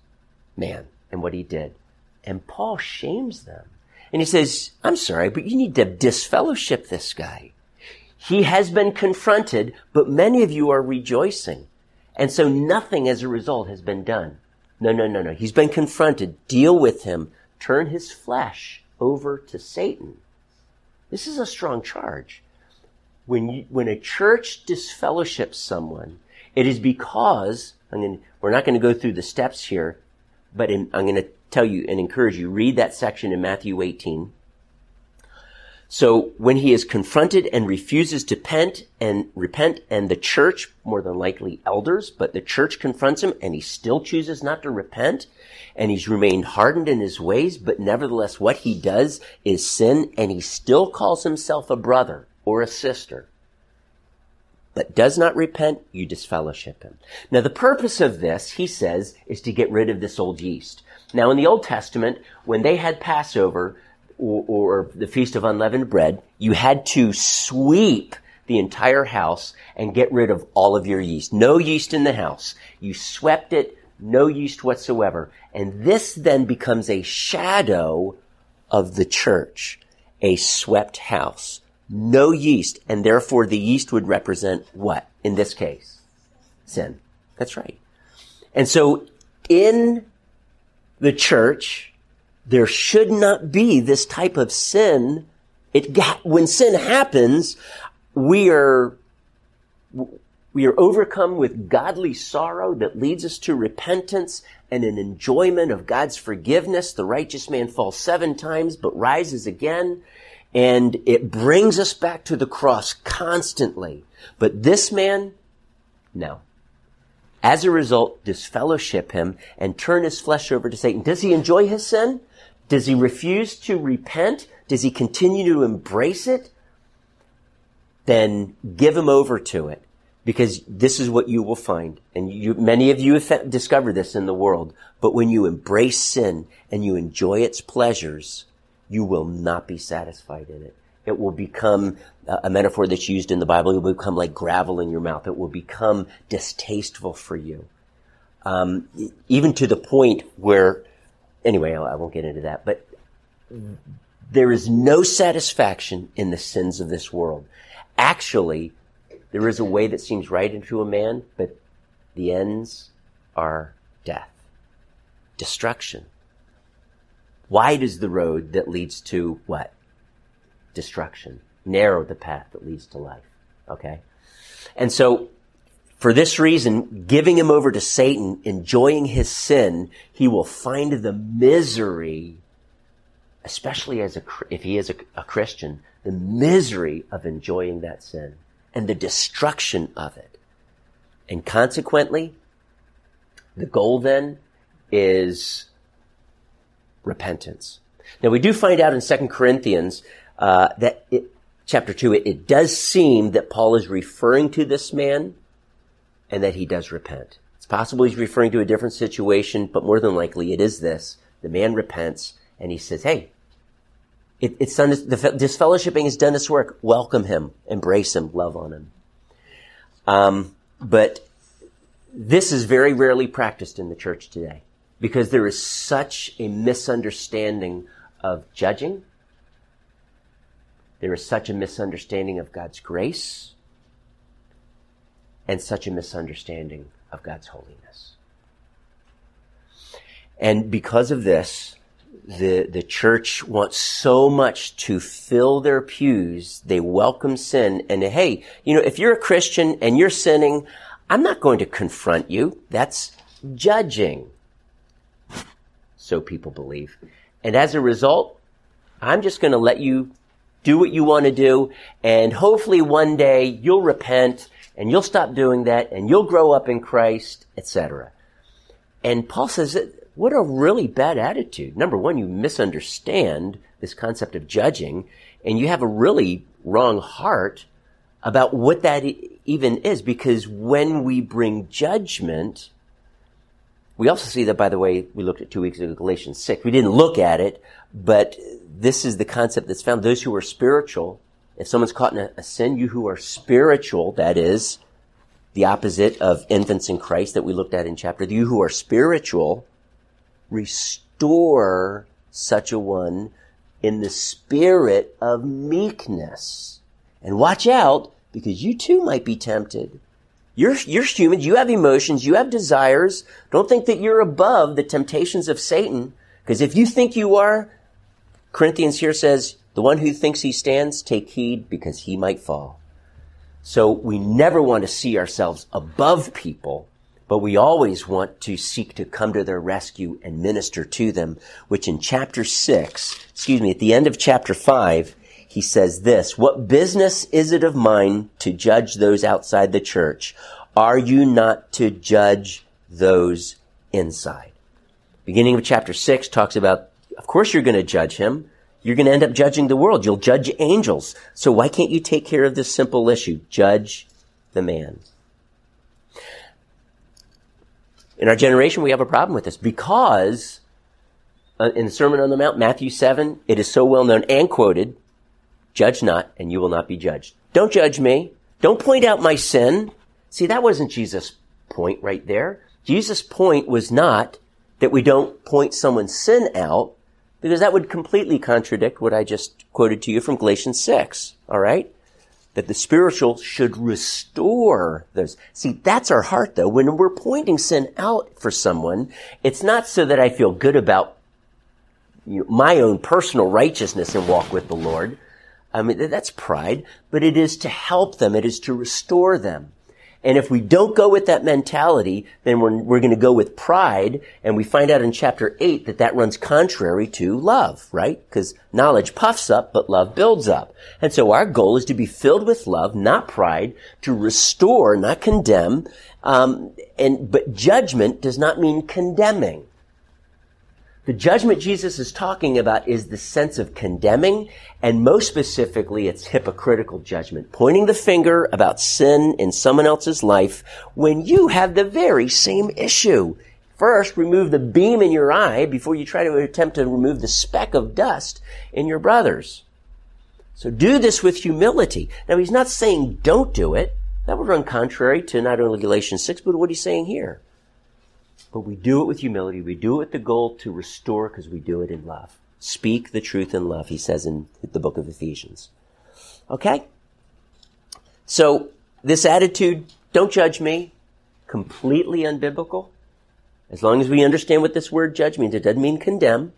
man and what he did. And Paul shames them. And he says, I'm sorry, but you need to disfellowship this guy. He has been confronted, but many of you are rejoicing. And so nothing as a result has been done. No, no, no, no. He's been confronted. Deal with him. Turn his flesh over to Satan. This is a strong charge. When you, when a church disfellowships someone, it is because, I'm going to, we're not going to go through the steps here, but in, I'm going to tell you and encourage you, read that section in Matthew eighteen. So when he is confronted and refuses to repent and repent and the church, more than likely elders, but the church confronts him and he still chooses not to repent and he's remained hardened in his ways, but nevertheless what he does is sin and he still calls himself a brother or a sister, but does not repent, you disfellowship him. Now the purpose of this, he says, is to get rid of this old yeast. Now in the Old Testament, when they had Passover, or the Feast of Unleavened Bread, you had to sweep the entire house and get rid of all of your yeast. No yeast in the house. You swept it, no yeast whatsoever. And this then becomes a shadow of the church, a swept house. No yeast, and therefore the yeast would represent what? In this case, sin. That's right. And so in the church, there should not be this type of sin. It got, when sin happens, we are, we are overcome with godly sorrow that leads us to repentance and an enjoyment of God's forgiveness. The righteous man falls seven times but rises again, and it brings us back to the cross constantly. But this man, no. As a result, disfellowship him and turn his flesh over to Satan. Does he enjoy his sin? Does he refuse to repent? Does he continue to embrace it? Then give him over to it, because this is what you will find. And you, many of you have discovered this in the world. But when you embrace sin and you enjoy its pleasures, you will not be satisfied in it. It will become a metaphor that's used in the Bible. It will become like gravel in your mouth. It will become distasteful for you. Um, even to the point where, anyway, I won't get into that, but there is no satisfaction in the sins of this world. Actually, there is a way that seems right unto a man, but the ends are death, destruction. Wide is the road that leads to what? Destruction. Narrow the path that leads to life. Okay? And so, for this reason, giving him over to Satan, enjoying his sin, he will find the misery, especially as a, if he is a, a Christian, the misery of enjoying that sin and the destruction of it. And consequently, the goal then is repentance. Now, we do find out in Second Corinthians uh, that it, chapter two, it, it does seem that Paul is referring to this man and that he does repent. It's possible he's referring to a different situation, but more than likely it is this. The man repents and he says, hey, It, it's done, the, this fellowshipping has done its work. Welcome him, embrace him, love on him. Um, but this is very rarely practiced in the church today because there is such a misunderstanding of judging. There is such a misunderstanding of God's grace and such a misunderstanding of God's holiness. And because of this, The, the church wants so much to fill their pews. They welcome sin. And hey, you know, if you're a Christian and you're sinning, I'm not going to confront you. That's judging. So people believe. And as a result, I'm just going to let you do what you want to do. And hopefully one day you'll repent and you'll stop doing that and you'll grow up in Christ, et cetera. And Paul says that, what a really bad attitude. Number one, you misunderstand this concept of judging, and you have a really wrong heart about what that even is, because when we bring judgment, we also see that, by the way, we looked at two weeks ago, Galatians six. We didn't look at it, but this is the concept that's found. Those who are spiritual, if someone's caught in a, a sin, you who are spiritual, that is the opposite of infants in Christ that we looked at in chapter, you who are spiritual, restore such a one in the spirit of meekness. And watch out, because you too might be tempted. You're, you're human. You have emotions. You have desires. Don't think that you're above the temptations of Satan. Because if you think you are, Corinthians here says, the one who thinks he stands, take heed, because he might fall. So we never want to see ourselves above people, but we always want to seek to come to their rescue and minister to them, which in chapter six, excuse me, at the end of chapter five, he says this, what business is it of mine to judge those outside the church? Are you not to judge those inside? Beginning of chapter six talks about, of course you're going to judge him. You're going to end up judging the world. You'll judge angels. So why can't you take care of this simple issue? Judge the man. In our generation, we have a problem with this because uh, in the Sermon on the Mount, Matthew seven, it is so well known and quoted, judge not and you will not be judged. Don't judge me. Don't point out my sin. See, that wasn't Jesus' point right there. Jesus' point was not that we don't point someone's sin out, because that would completely contradict what I just quoted to you from Galatians six, all right? That the spiritual should restore those. See, that's our heart, though. When we're pointing sin out for someone, it's not so that I feel good about, you know, my own personal righteousness and walk with the Lord. I mean, that's pride. But it is to help them. It is to restore them. And if we don't go with that mentality, then we're, we're going to go with pride. And we find out in chapter eight that that runs contrary to love, right? Because knowledge puffs up, but love builds up. And so our goal is to be filled with love, not pride, to restore, not condemn. Um, and but judgment does not mean condemning. The judgment Jesus is talking about is the sense of condemning, and most specifically, it's hypocritical judgment, pointing the finger about sin in someone else's life when you have the very same issue. First, remove the beam in your eye before you try to attempt to remove the speck of dust in your brother's. So do this with humility. Now, he's not saying don't do it. That would run contrary to not only Galatians six, but what he's saying here. But we do it with humility. We do it with the goal to restore because we do it in love. Speak the truth in love, he says in the book of Ephesians. Okay? So this attitude, don't judge me, completely unbiblical. As long as we understand what this word judge means, it doesn't mean condemn.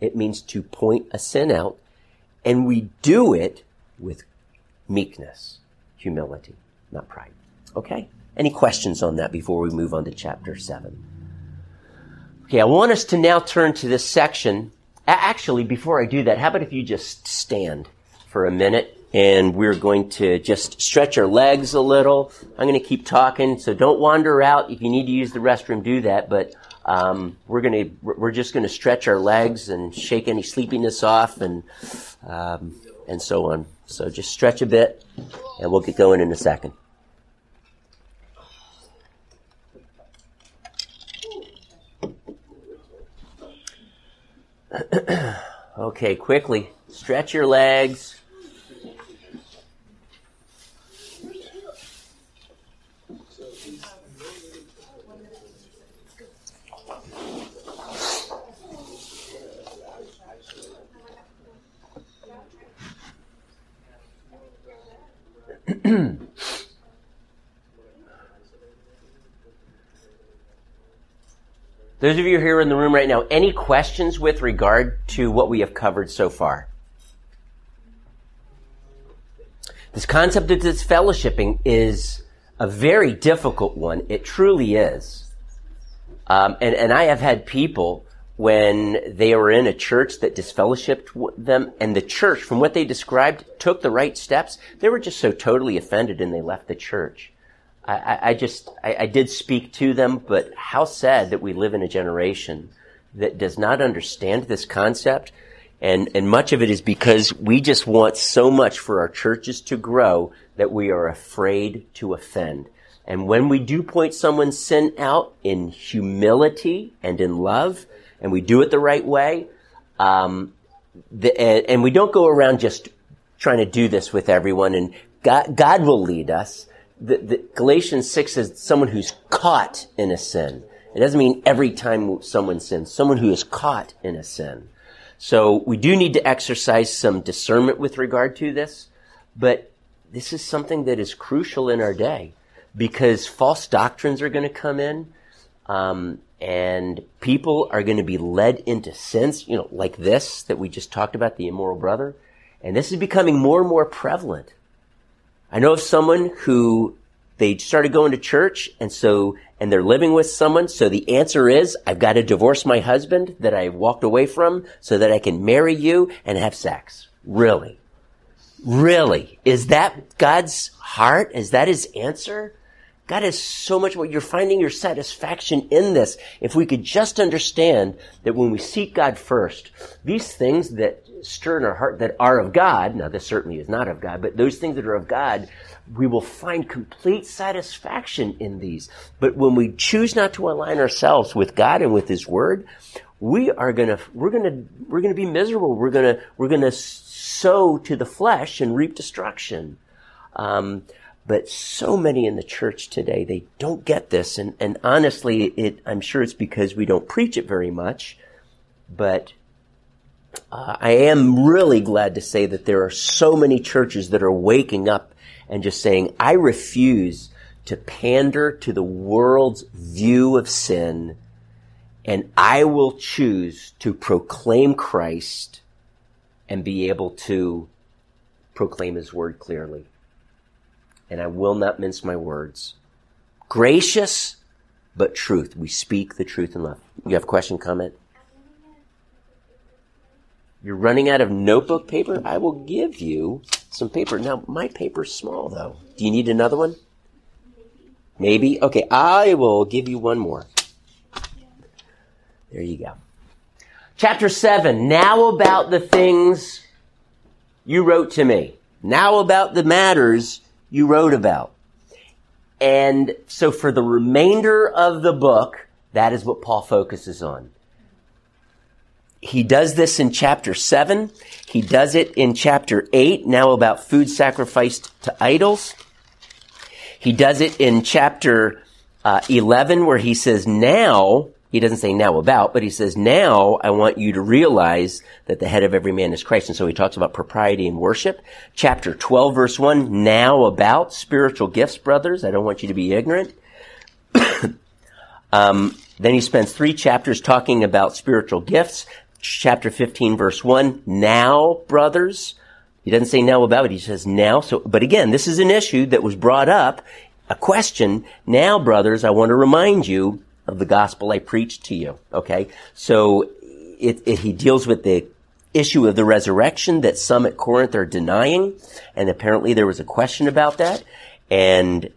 It means to point a sin out. And we do it with meekness, humility, not pride. Okay? Any questions on that before we move on to chapter seven? Okay, I want us to now turn to this section. Actually, before I do that, how about if you just stand for a minute, and we're going to just stretch our legs a little. I'm going to keep talking, so don't wander out. If you need to use the restroom, do that. But um, we're going to we're just going to stretch our legs and shake any sleepiness off, and um, and so on. So just stretch a bit, and we'll get going in a second. Okay, quickly. Stretch your legs. Those of you here in the room right now, any questions with regard to what we have covered so far? This concept of this fellowshipping is a very difficult one. It truly is. Um, and, and I have had people, when they were in a church that disfellowshipped them, and the church, from what they described, took the right steps, they were just so totally offended and they left the church. I, I just, I, I did speak to them, but how sad that we live in a generation that does not understand this concept. And, and much of it is because we just want so much for our churches to grow that we are afraid to offend. And when we do point someone's sin out in humility and in love, and we do it the right way, um, the, and, and we don't go around just trying to do this with everyone, and God, God will lead us. The, the Galatians six is someone who's caught in a sin. It doesn't mean every time someone sins, someone who is caught in a sin. So we do need to exercise some discernment with regard to this, but this is something that is crucial in our day because false doctrines are going to come in, um, and people are going to be led into sins, you know, like this that we just talked about, the immoral brother. And this is becoming more and more prevalent. I know of someone who they started going to church and so, and they're living with someone. So the answer is, I've got to divorce my husband that I walked away from so that I can marry you and have sex. Really? Really? Is that God's heart? Is that his answer? God is so much more. You're finding your satisfaction in this. If we could just understand that when we seek God first, these things that stir in our heart that are of God, now this certainly is not of God, but those things that are of God, we will find complete satisfaction in these. But when we choose not to align ourselves with God and with His Word, we are gonna, we're gonna, we're gonna be miserable. We're gonna, we're gonna sow to the flesh and reap destruction. Um, But so many in the church today, they don't get this. And, and honestly, it, I'm sure it's because we don't preach it very much. But uh, I am really glad to say that there are so many churches that are waking up and just saying, I refuse to pander to the world's view of sin, and I will choose to proclaim Christ and be able to proclaim His Word clearly. And I will not mince my words. Gracious, but truth. We speak the truth in love. You have a question, comment? You're running out of notebook paper? I will give you some paper. Now, my paper's small, though. Do you need another one? Maybe? Okay, I will give you one more. There you go. Chapter seven, now about the things you wrote to me. Now about the matters you wrote about. And so for the remainder of the book, that is what Paul focuses on. He does this in chapter seven. He does it in chapter eight, now about food sacrificed to idols. He does it in chapter uh, eleven, where he says, now, he doesn't say now about, but he says, now I want you to realize that the head of every man is Christ. And so he talks about propriety in worship. Chapter twelve, verse one, now about spiritual gifts, brothers. I don't want you to be ignorant. um, then he spends three chapters talking about spiritual gifts. Chapter fifteen, verse one, now, brothers. He doesn't say now about it. He says now. So, but again, this is an issue that was brought up, a question. Now, brothers, I want to remind you of the gospel I preached to you. Okay. So it, it, he deals with the issue of the resurrection that some at Corinth are denying. And apparently there was a question about that. And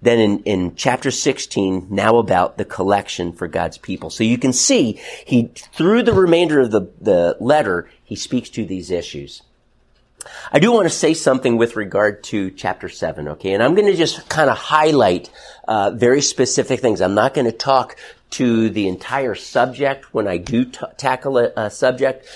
then in, in chapter sixteen, now about the collection for God's people. So you can see he, through the remainder of the, the letter, he speaks to these issues. I do want to say something with regard to chapter seven, okay? And I'm going to just kind of highlight uh very specific things. I'm not going to talk to the entire subject when I do t- tackle a, a subject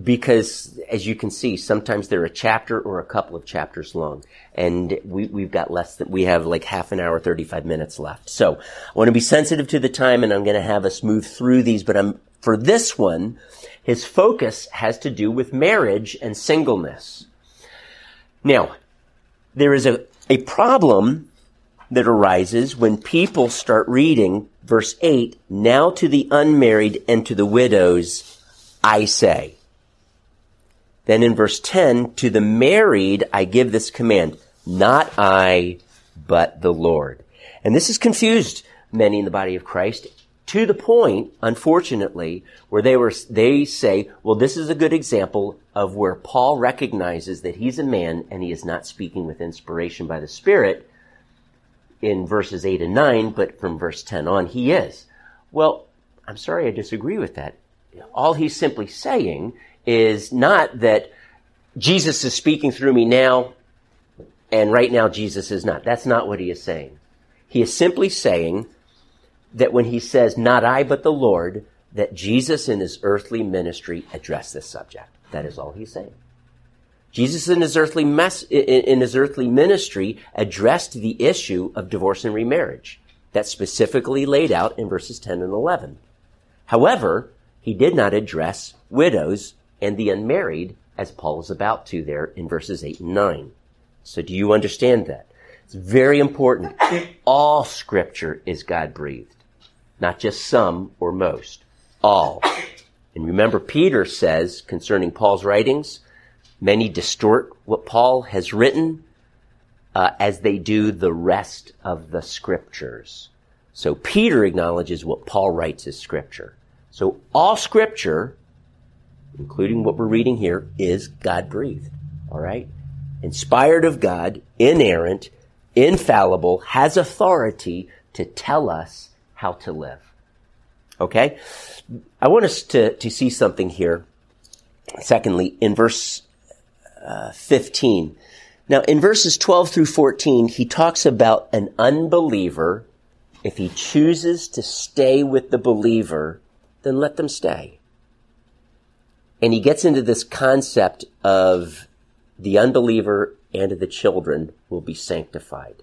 because, as you can see, sometimes they're a chapter or a couple of chapters long. And we, we've got less than, we have like half an hour, thirty-five minutes left. So I want to be sensitive to the time, and I'm going to have us move through these. But I'm for this one, his focus has to do with marriage and singleness. Now, there is a, a problem that arises when people start reading verse eight, now to the unmarried and to the widows, I say. Then in verse ten, to the married, I give this command, not I, but the Lord. And this has confused many in the body of Christ to the point, unfortunately, where they were, they say, well, this is a good example of where Paul recognizes that he's a man and he is not speaking with inspiration by the Spirit in verses eight and nine, but from verse ten on, he is. Well, I'm sorry, I disagree with that. All he's simply saying is not that Jesus is speaking through me now, and right now Jesus is not. That's not what he is saying. He is simply saying that when he says, not I, but the Lord, that Jesus in his earthly ministry addressed this subject. That is all he's saying. Jesus in his earthly mess, in his earthly ministry addressed the issue of divorce and remarriage. That's specifically laid out in verses ten and eleven. However, he did not address widows and the unmarried as Paul is about to there in verses eight and nine. So do you understand that? It's very important. All scripture is God-breathed. Not just some or most. All. And remember, Peter says concerning Paul's writings, many distort what Paul has written uh, as they do the rest of the scriptures. So Peter acknowledges what Paul writes as scripture. So all scripture, including what we're reading here, is God-breathed. All right? Inspired of God, inerrant, infallible, has authority to tell us how to live. Okay? I want us to, to see something here. Secondly, in verse uh, fifteen. Now, in verses twelve through fourteen, he talks about an unbeliever. If he chooses to stay with the believer, then let them stay. And he gets into this concept of the unbeliever and the children will be sanctified.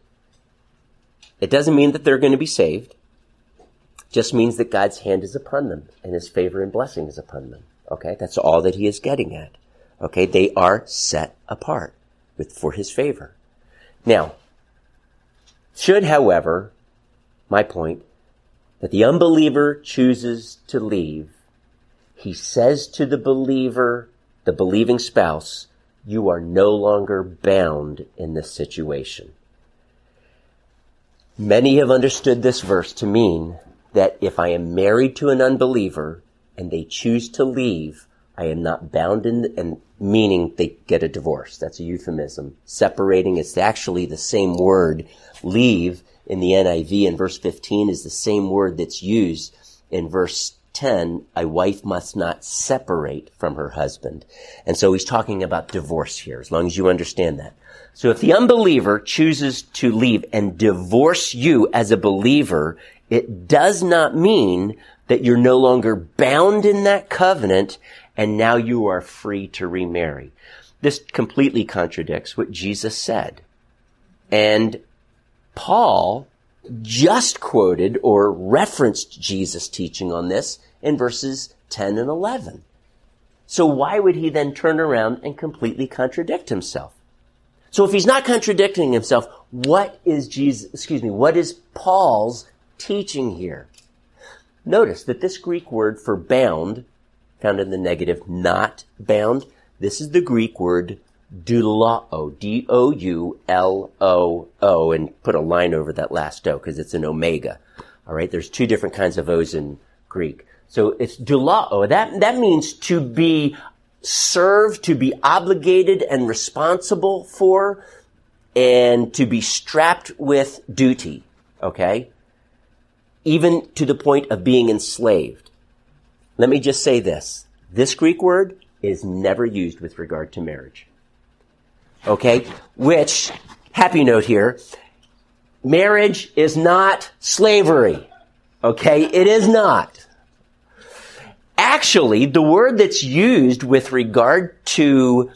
It doesn't mean that they're going to be saved. It just means that God's hand is upon them and his favor and blessing is upon them. Okay? That's all that he is getting at. Okay? They are set apart with, for his favor. Now, should, however, my point, that the unbeliever chooses to leave, he says to the believer, the believing spouse, you are no longer bound in this situation. Many have understood this verse to mean that if I am married to an unbeliever and they choose to leave, I am not bound in, the, and meaning they get a divorce. That's a euphemism. Separating, it's actually the same word. Leave in the N I V in verse fifteen is the same word that's used in verse ten, a wife must not separate from her husband. And so he's talking about divorce here, as long as you understand that. So if the unbeliever chooses to leave and divorce you as a believer, it does not mean that you're no longer bound in that covenant and now you are free to remarry. This completely contradicts what Jesus said. And Paul just quoted or referenced Jesus' teaching on this in verses ten and eleven. So why would he then turn around and completely contradict himself? So if he's not contradicting himself, what is Jesus, excuse me, what is Paul's teaching here? Notice that this Greek word for bound, found in the negative, not bound, this is the Greek word doulao, D O U L O O, and put a line over that last O because it's an omega. All right, there's two different kinds of O's in Greek. So it's doulao. That, that means to be served, to be obligated and responsible for, and to be strapped with duty, okay? Even to the point of being enslaved. Let me just say this. This Greek word is never used with regard to marriage. Okay, which, happy note here, marriage is not slavery. Okay, it is not. Actually, the word that's used with regard to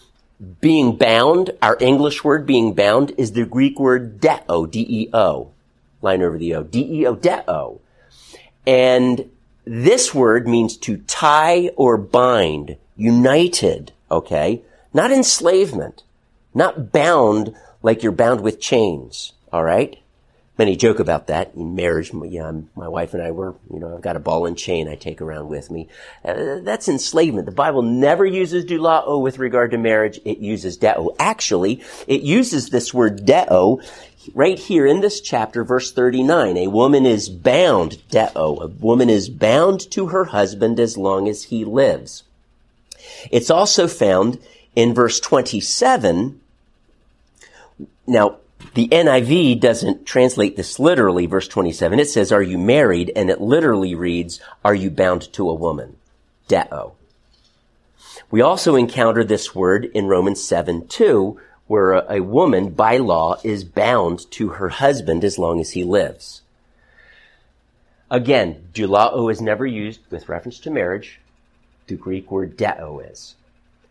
being bound, our English word being bound, is the Greek word deo, D E O, line over the O, D E O, deo. And this word means to tie or bind, united, okay? Not enslavement. Not bound like you're bound with chains, all right? Many joke about that in marriage. Yeah, my wife and I were, you know, I've got a ball and chain I take around with me. Uh, that's enslavement. The Bible never uses doulao with regard to marriage. It uses deo. Actually, it uses this word deo right here in this chapter, verse thirty-nine. A woman is bound, deo. A woman is bound to her husband as long as he lives. It's also found in verse twenty-seven. Now, the N I V doesn't translate this literally, verse twenty-seven. It says, are you married? And it literally reads, are you bound to a woman? Deo. We also encounter this word in Romans seven two, where a, a woman, by law, is bound to her husband as long as he lives. Again, doulao is never used with reference to marriage. The Greek word deo is.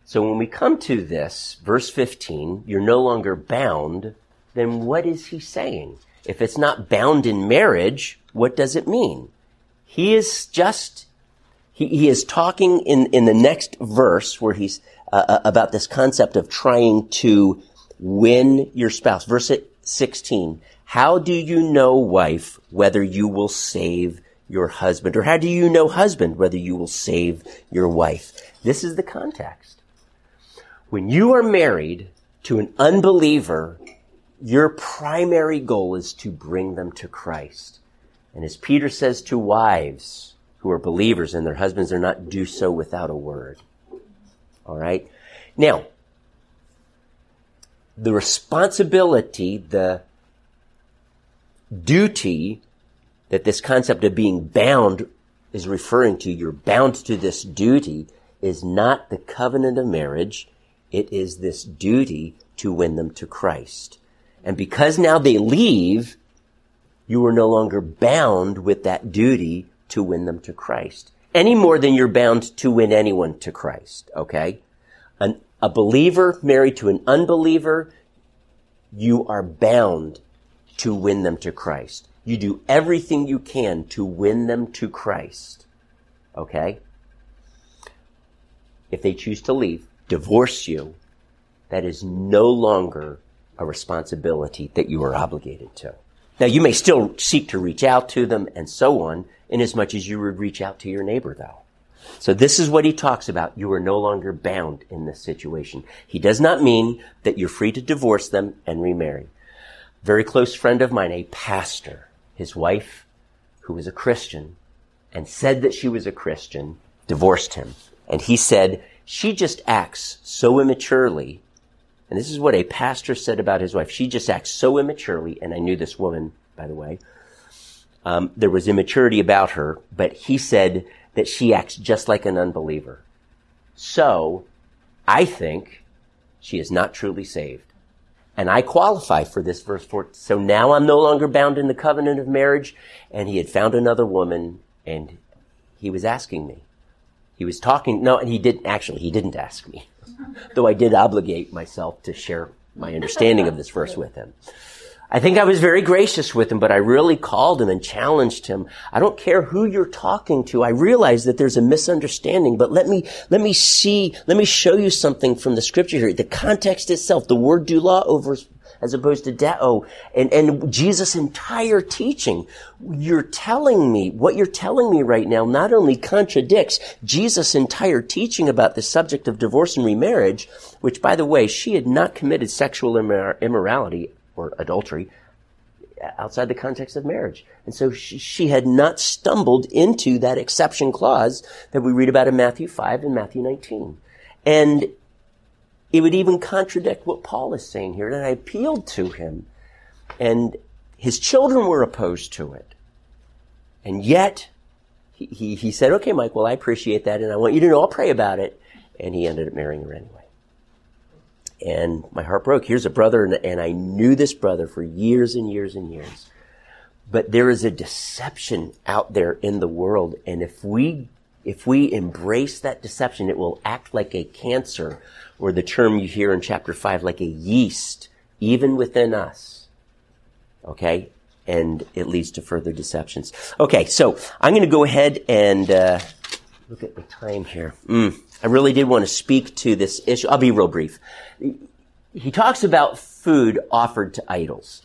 So when we come to this, verse fifteen, you're no longer bound, then what is he saying? If it's not bound in marriage, what does it mean? He is just, he, he is talking in, in the next verse where he's uh, about this concept of trying to win your spouse. Verse sixteen, how do you know, wife, whether you will save your husband? Or how do you know, husband, whether you will save your wife? This is the context. When you are married to an unbeliever, your primary goal is to bring them to Christ. And as Peter says to wives who are believers and their husbands are not, do so without a word. All right? Now, the responsibility, the duty that this concept of being bound is referring to, you're bound to this duty, is not the covenant of marriage. It is this duty to win them to Christ. And because now they leave, you are no longer bound with that duty to win them to Christ, any more than you're bound to win anyone to Christ, okay? An, a believer married to an unbeliever, you are bound to win them to Christ. You do everything you can to win them to Christ, okay? If they choose to leave, divorce you, that is no longer a responsibility that you are obligated to. Now, you may still seek to reach out to them and so on, in as much as you would reach out to your neighbor, though. So this is what he talks about. You are no longer bound in this situation. He does not mean that you're free to divorce them and remarry. A very close friend of mine, a pastor, his wife, who was a Christian, and said that she was a Christian, divorced him. And he said, she just acts so immaturely. And this is what a pastor said about his wife. She just acts so immaturely. And I knew this woman, by the way. Um, there was immaturity about her. But he said that she acts just like an unbeliever. So I think she is not truly saved. And I qualify for this verse fourteen. So now I'm no longer bound in the covenant of marriage. And he had found another woman, and he was asking me. He was talking. No, and he didn't actually. He didn't ask me, though I did obligate myself to share my understanding of this verse with him. I think I was very gracious with him, but I really called him and challenged him. I don't care who you're talking to. I realize that there's a misunderstanding, but let me, let me see, let me show you something from the scripture here. The context itself, the word doulao over, as opposed to deo, and, and Jesus' entire teaching. You're telling me, what you're telling me right now not only contradicts Jesus' entire teaching about the subject of divorce and remarriage, which, by the way, she had not committed sexual immor- immorality or adultery outside the context of marriage. And so she, she had not stumbled into that exception clause that we read about in Matthew five and Matthew nineteen. And it would even contradict what Paul is saying here. And I appealed to him, and his children were opposed to it. And yet he, he, he said, okay, Mike, well, I appreciate that, and I want you to know I'll pray about it. And he ended up marrying her anyway. And my heart broke. Here's a brother, and, and I knew this brother for years and years and years. But there is a deception out there in the world, and if we if we embrace that deception, it will act like a cancer, or the term you hear in chapter five, like a yeast, even within us. Okay? And it leads to further deceptions. Okay, so I'm going to go ahead and uh, look at the time here. Mm. I really did want to speak to this issue. I'll be real brief. He talks about food offered to idols.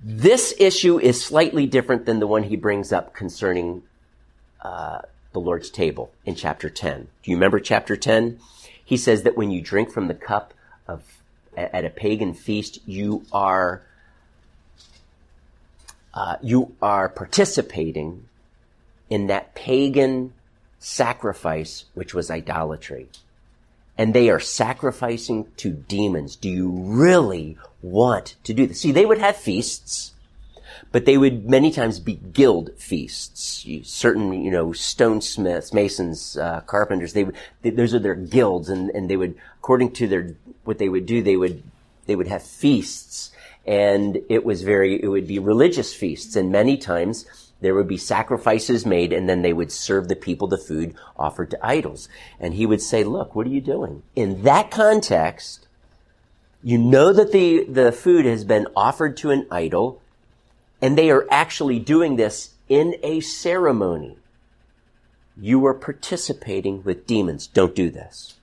This issue is slightly different than the one he brings up concerning uh, the Lord's table in chapter ten. Do you remember chapter ten? He says that when you drink from the cup of at a pagan feast, you are uh, you are participating in that pagan sacrifice, which was idolatry. And they are sacrificing to demons. Do you really want to do this? See, they would have feasts, but they would many times be guild feasts. You, certain, you know, stonesmiths, masons, uh, carpenters, they would, they, those are their guilds, and, and they would, according to their, what they would do, they would, they would have feasts. And it was very, it would be religious feasts. And many times, there would be sacrifices made, and then they would serve the people the food offered to idols. And he would say, look, what are you doing? In that context, you know that the, the food has been offered to an idol, and they are actually doing this in a ceremony. You are participating with demons. Don't do this.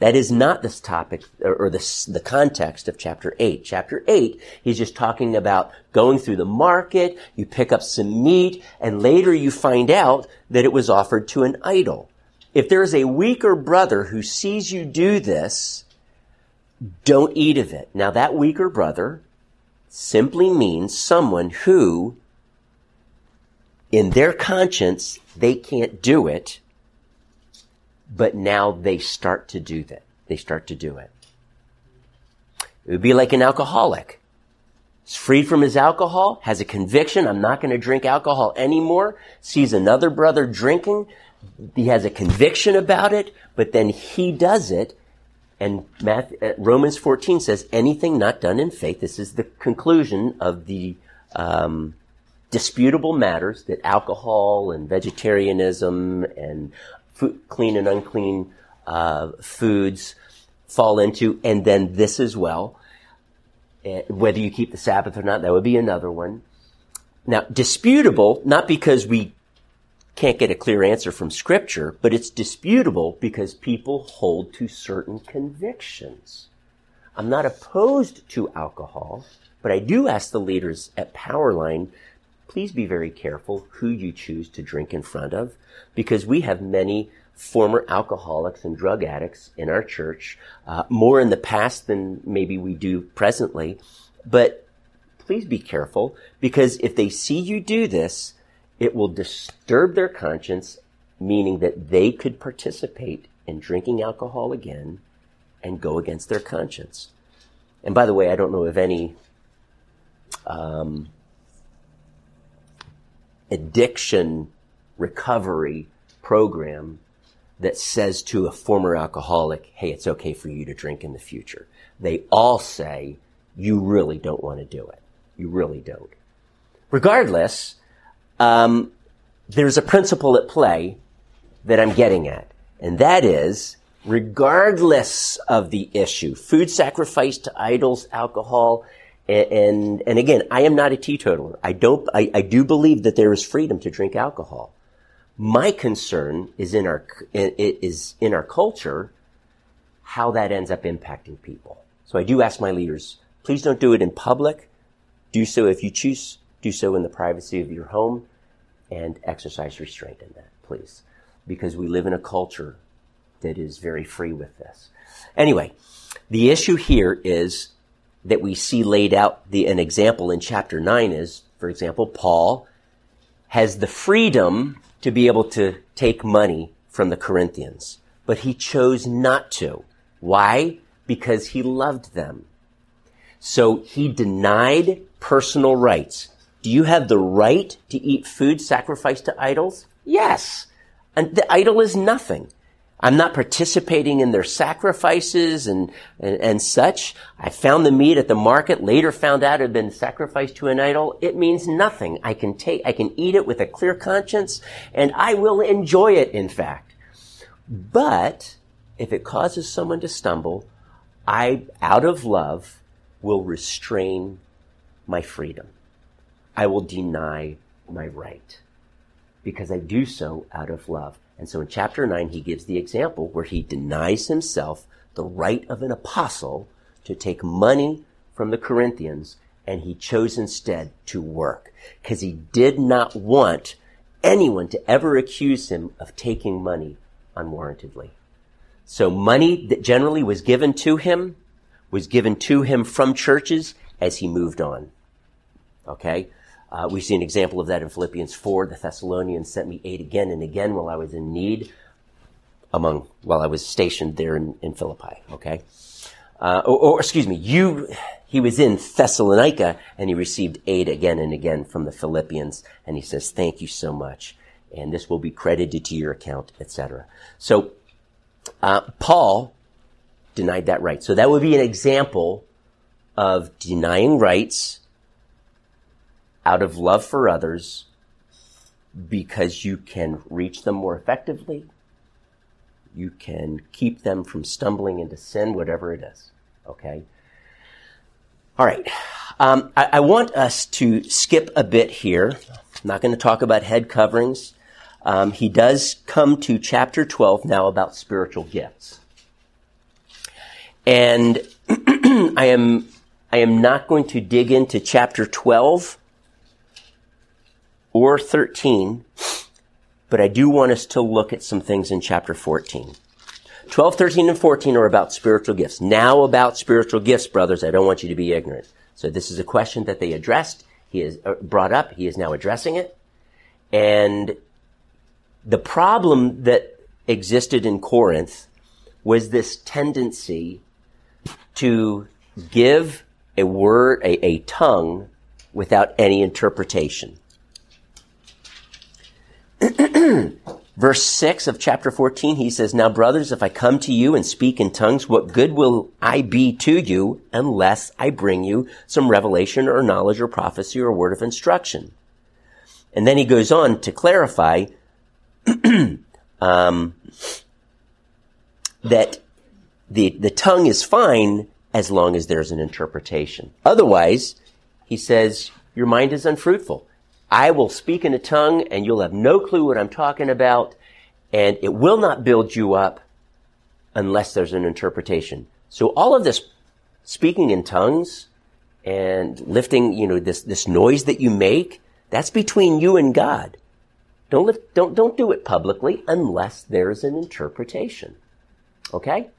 That is not this topic or this, the context of chapter eight. Chapter eight, he's just talking about going through the market, you pick up some meat, and later you find out that it was offered to an idol. If there is a weaker brother who sees you do this, don't eat of it. Now, that weaker brother simply means someone who, in their conscience, they can't do it, but now they start to do that. They start to do it. It would be like an alcoholic. He's freed from his alcohol, has a conviction, I'm not going to drink alcohol anymore, sees another brother drinking, he has a conviction about it, but then he does it, and Romans fourteen says, anything not done in faith, this is the conclusion of the um disputable matters that alcohol and vegetarianism and food, clean and unclean uh, foods fall into, and then this as well. Uh, whether you keep the Sabbath or not, that would be another one. Now, disputable, not because we can't get a clear answer from Scripture, but it's disputable because people hold to certain convictions. I'm not opposed to alcohol, but I do ask the leaders at Powerline, please be very careful who you choose to drink in front of, because we have many former alcoholics and drug addicts in our church, uh, more in the past than maybe we do presently. But please be careful, because if they see you do this, it will disturb their conscience, meaning that they could participate in drinking alcohol again and go against their conscience. And by the way, I don't know of any um, addiction recovery program that says to a former alcoholic, hey, it's okay for you to drink in the future. They all say, you really don't want to do it. You really don't. Regardless, um, there's a principle at play that I'm getting at, and that is, regardless of the issue, food sacrificed to idols, alcohol, and, and, and again, I am not a teetotaler. I don't, I, I do believe that there is freedom to drink alcohol. My concern is in our, it is in our culture, how that ends up impacting people. So I do ask my leaders, please don't do it in public. Do so if you choose. Do so in the privacy of your home, and exercise restraint in that, please. Because we live in a culture that is very free with this. Anyway, the issue here is that we see laid out the, an example in chapter nine is, for example, Paul has the freedom to be able to take money from the Corinthians, but he chose not to. Why? Because he loved them. So he denied personal rights. Do you have the right to eat food sacrificed to idols? Yes. And the idol is nothing. I'm not participating in their sacrifices and, and, and such. I found the meat at the market, later found out it had been sacrificed to an idol. It means nothing. I can take, I can eat it with a clear conscience, and I will enjoy it, in fact. But if it causes someone to stumble, I, out of love, will restrain my freedom. I will deny my right, because I do so out of love. And so in chapter nine, he gives the example where he denies himself the right of an apostle to take money from the Corinthians, and he chose instead to work, because he did not want anyone to ever accuse him of taking money unwarrantedly. So money that generally was given to him was given to him from churches as he moved on. Okay? Uh, we see an example of that in Philippians four. The Thessalonians sent me aid again and again while I was in need, among while I was stationed there in, in Philippi. Okay, uh, or, or excuse me, you. He was in Thessalonica and he received aid again and again from the Philippians, and he says, "Thank you so much, and this will be credited to your account, et cetera" So uh, Paul denied that right. So that would be an example of denying rights out of love for others, because you can reach them more effectively. You can keep them from stumbling into sin, whatever it is. Okay? All right. Um, I, I want us to skip a bit here. I'm not going to talk about head coverings. Um, he does come to chapter twelve now about spiritual gifts. And I am, I am not going to dig into chapter twelve or thirteen, but I do want us to look at some things in chapter fourteen. twelve, thirteen, and fourteen are about spiritual gifts. Now about spiritual gifts, brothers, I don't want you to be ignorant. So this is a question that they addressed. He is brought up. He is now addressing it. And the problem that existed in Corinth was this tendency to give a word, a, a tongue, without any interpretation. Verse six of chapter fourteen, he says, "Now, brothers, if I come to you and speak in tongues, what good will I be to you unless I bring you some revelation or knowledge or prophecy or word of instruction?" And then he goes on to clarify um, that the, the tongue is fine as long as there's an interpretation. Otherwise, he says, your mind is unfruitful. I will speak in a tongue, and you'll have no clue what I'm talking about, and it will not build you up unless there's an interpretation. So all of this speaking in tongues and lifting, you know, this, this noise that you make, that's between you and God. Don't lift, don't, don't do it publicly unless there's an interpretation. Okay?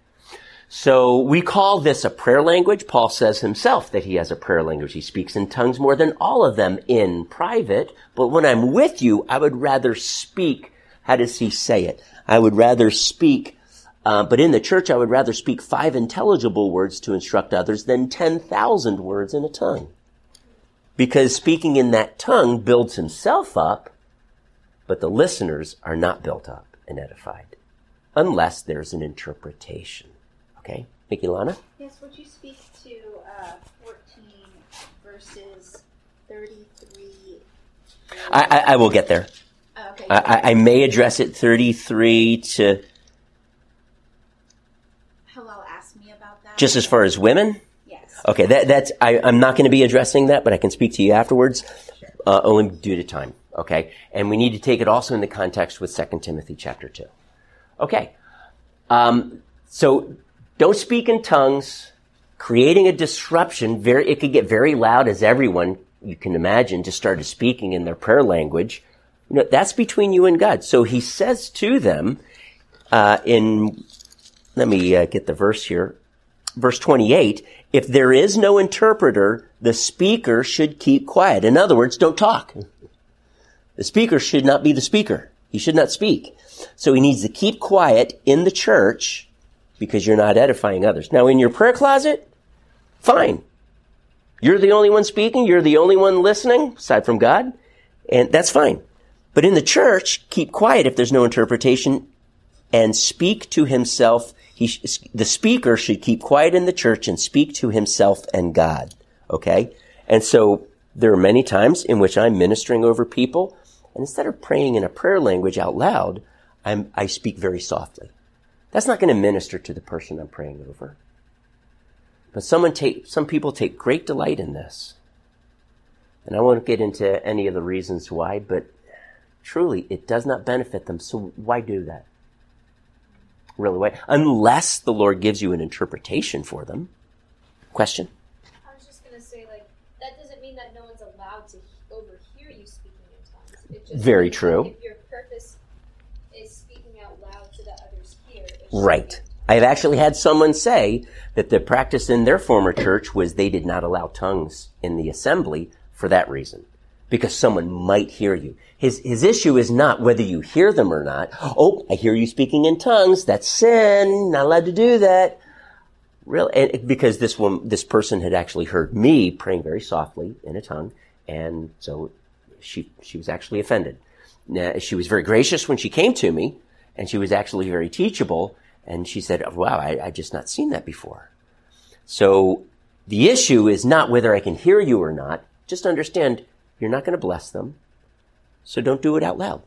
So we call this a prayer language. Paul says himself that he has a prayer language. He speaks in tongues more than all of them in private. But when I'm with you, I would rather speak. How does he say it? I would rather speak. Uh, but in the church, I would rather speak five intelligible words to instruct others than ten thousand words in a tongue. Because speaking in that tongue builds himself up, but the listeners are not built up and edified, unless there's an interpretation. Okay? Mikilana? Yes, would you speak to uh, fourteen verses thirty-three? I, I, I will get there. Oh, okay. I, I may address it thirty-three to... Hillel asked me about that. Just as far as women? Yes. Okay, that, that's, I, I'm not going to be addressing that, but I can speak to you afterwards, sure. uh, only due to time. Okay? And we need to take it also in the context with Second Timothy chapter two. Okay. Um, so don't speak in tongues, creating a disruption. Very, it could get very loud, as everyone, you can imagine, just started speaking in their prayer language. You know, that's between you and God. So he says to them, uh, in, let me uh, get the verse here, verse twenty-eight, if there is no interpreter, the speaker should keep quiet. In other words, don't talk. The speaker should not be the speaker. He should not speak. So he needs to keep quiet in the church because you're not edifying others. Now, in your prayer closet, fine. You're the only one speaking. You're the only one listening, aside from God. And that's fine. But in the church, keep quiet if there's no interpretation and speak to himself. He sh- the speaker should keep quiet in the church and speak to himself and God. Okay? And so there are many times in which I'm ministering over people, and instead of praying in a prayer language out loud, I'm, I speak very softly. That's not going to minister to the person I'm praying over. But someone take, some people take great delight in this. And I won't get into any of the reasons why, but truly, it does not benefit them. So why do that? Really, why? Unless the Lord gives you an interpretation for them. Question? I was just going to say, like, that doesn't mean that no one's allowed to overhear you speaking. Just very true. If your purpose is speaking out loud to the others here. Right. I've actually had someone say that the practice in their former church was they did not allow tongues in the assembly for that reason, because someone might hear you. His his issue is not whether you hear them or not. Oh, I hear you speaking in tongues. That's sin. Not allowed to do that. Really, and because this woman, this person had actually heard me praying very softly in a tongue, and so She she was actually offended. Now, she was very gracious when she came to me, and she was actually very teachable. And she said, oh, wow, I, I just not seen that before. So the issue is not whether I can hear you or not. Just understand, you're not going to bless them. So don't do it out loud.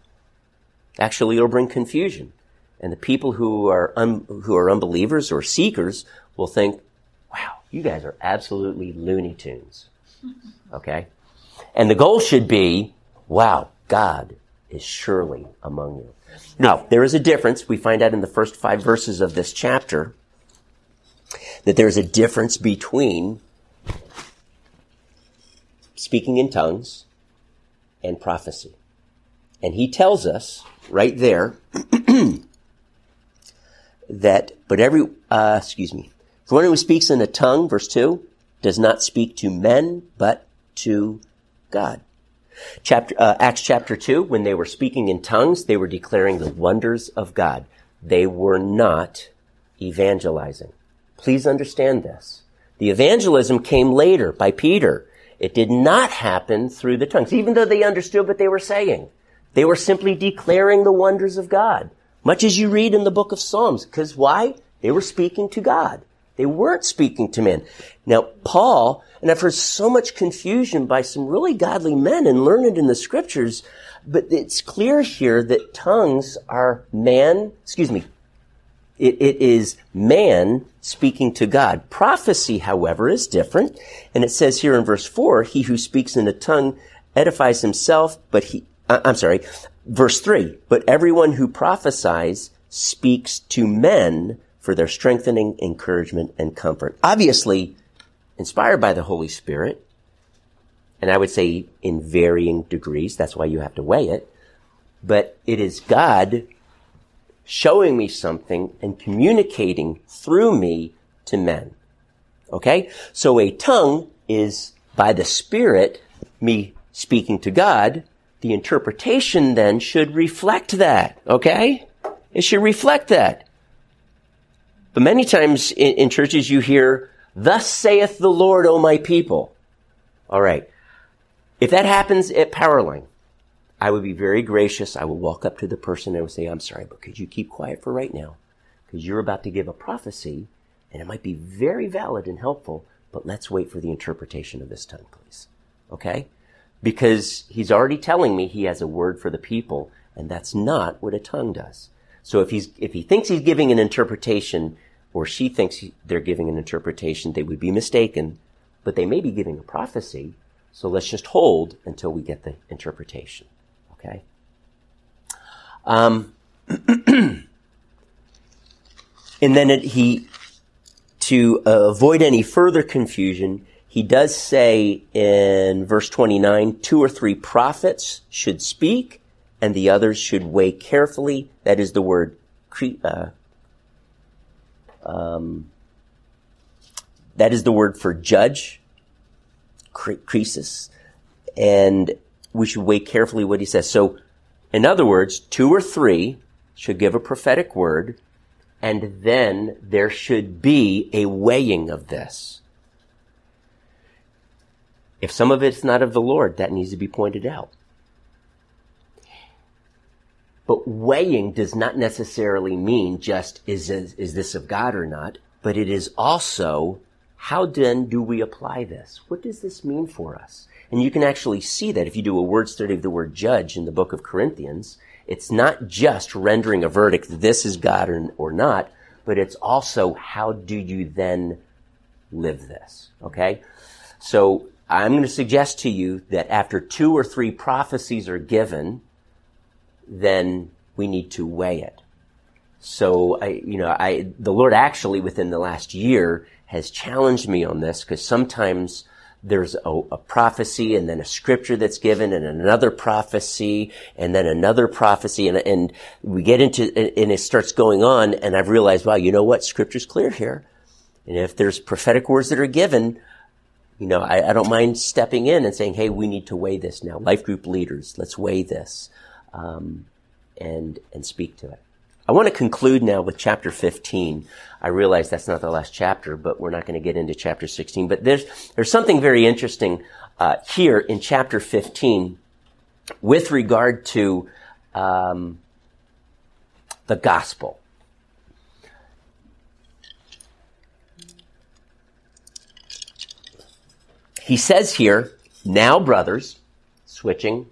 Actually, it'll bring confusion. And the people who are un, who are unbelievers or seekers will think, wow, you guys are absolutely Looney Tunes. Okay? And the goal should be, wow, God is surely among you. Now, there is a difference. We find out in the first five verses of this chapter that there is a difference between speaking in tongues and prophecy. And he tells us right there that, but every, uh, excuse me, the one who speaks in a tongue, verse two, does not speak to men, but to God. God. Chapter, uh, Acts chapter two, when they were speaking in tongues, they were declaring the wonders of God. They were not evangelizing. Please understand this. The evangelism came later by Peter. It did not happen through the tongues, even though they understood what they were saying. They were simply declaring the wonders of God, much as you read in the book of Psalms. Because why? They were speaking to God. They weren't speaking to men. Now, Paul, and I've heard so much confusion by some really godly men and learned in the scriptures, but it's clear here that tongues are man, excuse me, it, it is man speaking to God. Prophecy, however, is different. And it says here in verse four, he who speaks in a tongue edifies himself, but he, I'm sorry, verse three, but everyone who prophesies speaks to men for their strengthening, encouragement, and comfort. Obviously, inspired by the Holy Spirit, and I would say in varying degrees. That's why you have to weigh it. But it is God showing me something and communicating through me to men. Okay? So a tongue is, by the Spirit, me speaking to God. The interpretation then should reflect that. Okay? It should reflect that. But many times in, in churches you hear, thus saith the Lord, O my people. All right. If that happens at Powerline, I would be very gracious. I would walk up to the person and I would say, I'm sorry, but could you keep quiet for right now? Because you're about to give a prophecy, and it might be very valid and helpful, but let's wait for the interpretation of this tongue, please. Okay? Because he's already telling me he has a word for the people, and that's not what a tongue does. So if he's if he thinks he's giving an interpretation, or she thinks he, they're giving an interpretation, they would be mistaken, but they may be giving a prophecy, so let's just hold until we get the interpretation. Okay? Um, and then it, he, to uh, avoid any further confusion, he does say in verse twenty-nine, two or three prophets should speak, and the others should weigh carefully. That is the word cre- uh, um, that is the word for judge, cre- creesus, and we should weigh carefully what he says. So, in other words, two or three should give a prophetic word, and then there should be a weighing of this. If some of it's not of the Lord, that needs to be pointed out. But weighing does not necessarily mean just, is, is, is this of God or not? But it is also, how then do we apply this? What does this mean for us? And you can actually see that if you do a word study of the word judge in the book of Corinthians, it's not just rendering a verdict, this is God or, or not, but it's also, how do you then live this? Okay? So, I'm going to suggest to you that after two or three prophecies are given, then we need to weigh it. So, I, you know, I, the Lord actually within the last year has challenged me on this, because sometimes there's a, a prophecy and then a scripture that's given and another prophecy and then another prophecy and, and we get into, and it starts going on, and I've realized, wow, you know what? Scripture's clear here. And if there's prophetic words that are given, You know, I, I don't mind stepping in and saying, hey, we need to weigh this now. Life group leaders, let's weigh this um, and and speak to it. I want to conclude now with chapter fifteen. I realize that's not the last chapter, but we're not going to get into chapter sixteen. But there's, there's something very interesting uh, here in chapter fifteen with regard to um, the gospel. He says here, now brothers, switching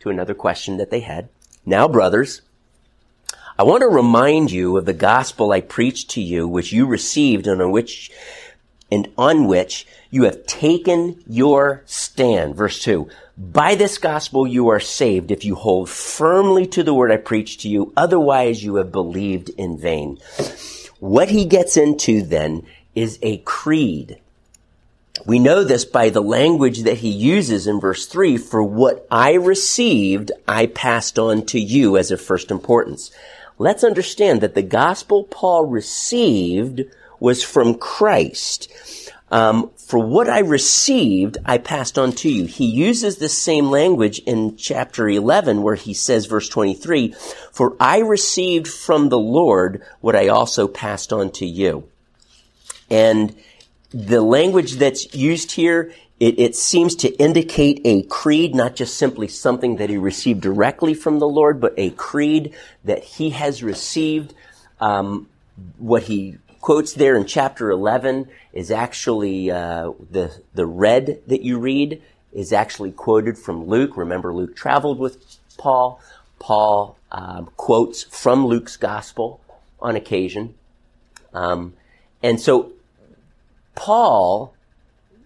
to another question that they had. Now brothers, I want to remind you of the gospel I preached to you, which you received and on which, and on which you have taken your stand. Verse two, by this gospel you are saved if you hold firmly to the word I preached to you. Otherwise you have believed in vain. What he gets into then is a creed. We know this by the language that he uses in verse three, for what I received, I passed on to you as of first importance. Let's understand that the gospel Paul received was from Christ. Um, for what I received, I passed on to you. He uses this same language in chapter eleven, where he says, verse twenty-three, for I received from the Lord what I also passed on to you. And the language that's used here, it, it seems to indicate a creed, not just simply something that he received directly from the Lord, but a creed that he has received. Um, what he quotes there in chapter eleven is actually uh, the the read that you read is actually quoted from Luke. Remember, Luke traveled with Paul. Paul um, quotes from Luke's gospel on occasion, um, and so. Paul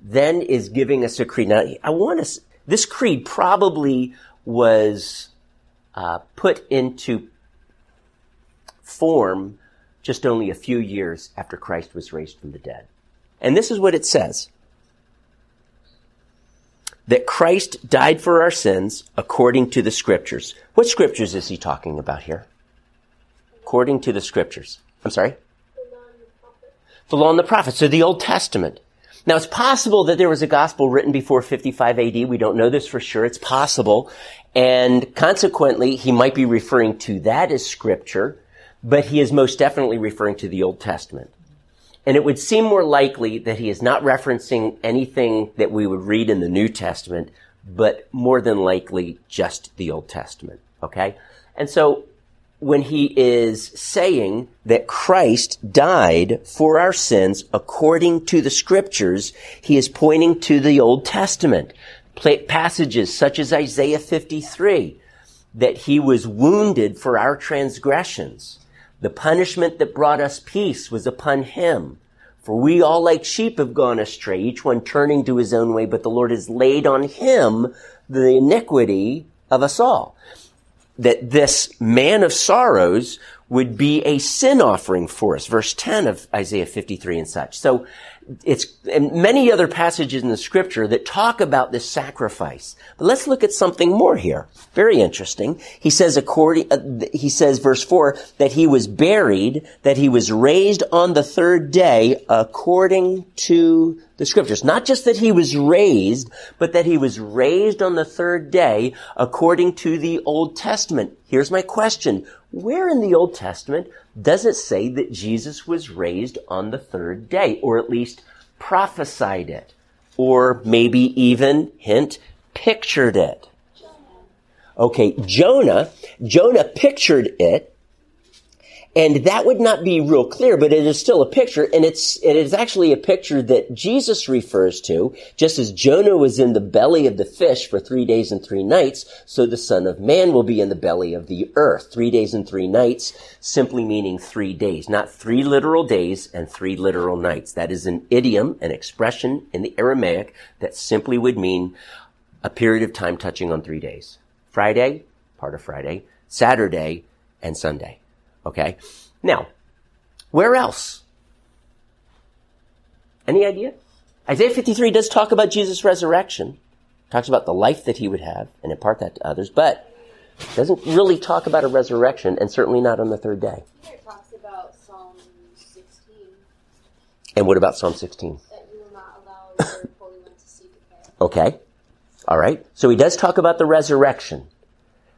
then is giving us a creed. Now, I want to, this creed probably was uh, put into form just only a few years after Christ was raised from the dead. And this is what it says. That Christ died for our sins according to the scriptures. What scriptures is he talking about here? According to the scriptures. I'm sorry? The law and the prophets, so the Old Testament. Now, it's possible that there was a gospel written before fifty-five A D. We don't know this for sure. It's possible. And consequently, he might be referring to that as scripture, but he is most definitely referring to the Old Testament. And it would seem more likely that he is not referencing anything that we would read in the New Testament, but more than likely just the Old Testament, okay? And so when he is saying that Christ died for our sins according to the Scriptures, he is pointing to the Old Testament. Passages such as Isaiah fifty-three, that he was wounded for our transgressions. The punishment that brought us peace was upon him. For we all like sheep have gone astray, each one turning to his own way, but the Lord has laid on him the iniquity of us all. That this man of sorrows would be a sin offering for us, verse ten of Isaiah fifty-three and such. So it's, and many other passages in the Scripture that talk about this sacrifice. But let's look at something more here. Very interesting. He says, according, uh, he says, verse four, that he was buried, that he was raised on the third day according to the Scriptures. Not just that he was raised, but that he was raised on the third day according to the Old Testament. Here's my question. Where in the Old Testament does it say that Jesus was raised on the third day, or at least prophesied it, or maybe even, hint, pictured it? Jonah. Okay, Jonah, Jonah pictured it, and that would not be real clear, but it is still a picture, and it's, it is actually a picture that Jesus refers to, just as Jonah was in the belly of the fish for three days and three nights, so the Son of Man will be in the belly of the earth. Three days and three nights, simply meaning three days, not three literal days and three literal nights. That is an idiom, an expression in the Aramaic that simply would mean a period of time touching on three days. Friday, part of Friday, Saturday, and Sunday. Okay. Now, where else? Any idea? Isaiah fifty-three does talk about Jesus' resurrection. Talks about the life that he would have and impart that to others, but doesn't really talk about a resurrection, and certainly not on the third day. It talks about Psalm sixteen. And what about Psalm sixteen? That you will not allow your Holy One to see decay. Okay. All right. So he does talk about the resurrection,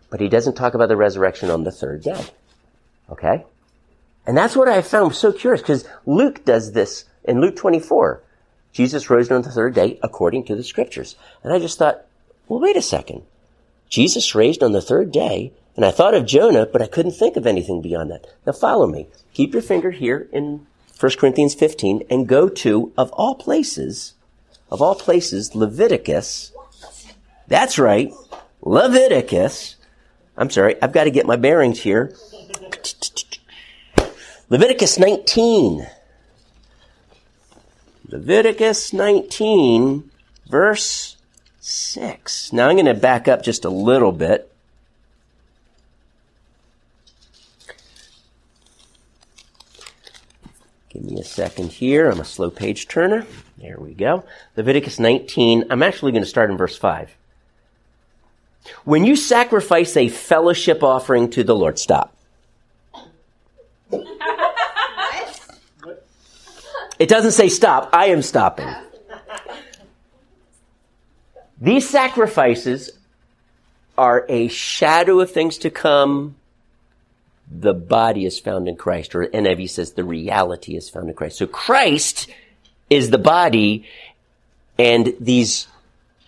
but he doesn't talk about the resurrection on the third day. Okay? And that's what I found so curious, because Luke does this in Luke twenty-four. Jesus rose on the third day according to the Scriptures. And I just thought, well, wait a second. Jesus raised on the third day, and I thought of Jonah, but I couldn't think of anything beyond that. Now follow me. Keep your finger here in First Corinthians fifteen and go to, of all places, of all places, Leviticus. That's right. Leviticus. I'm sorry. I've got to get my bearings here. Leviticus nineteen. Leviticus nineteen, verse six. Now I'm going to back up just a little bit. Give me a second here. I'm a slow page turner. There we go. Leviticus nineteen. I'm actually going to start in verse five. When you sacrifice a fellowship offering to the Lord, stop. It doesn't say stop. I am stopping. These sacrifices are a shadow of things to come. The body is found in Christ, or N I V says the reality is found in Christ. So Christ is the body, and these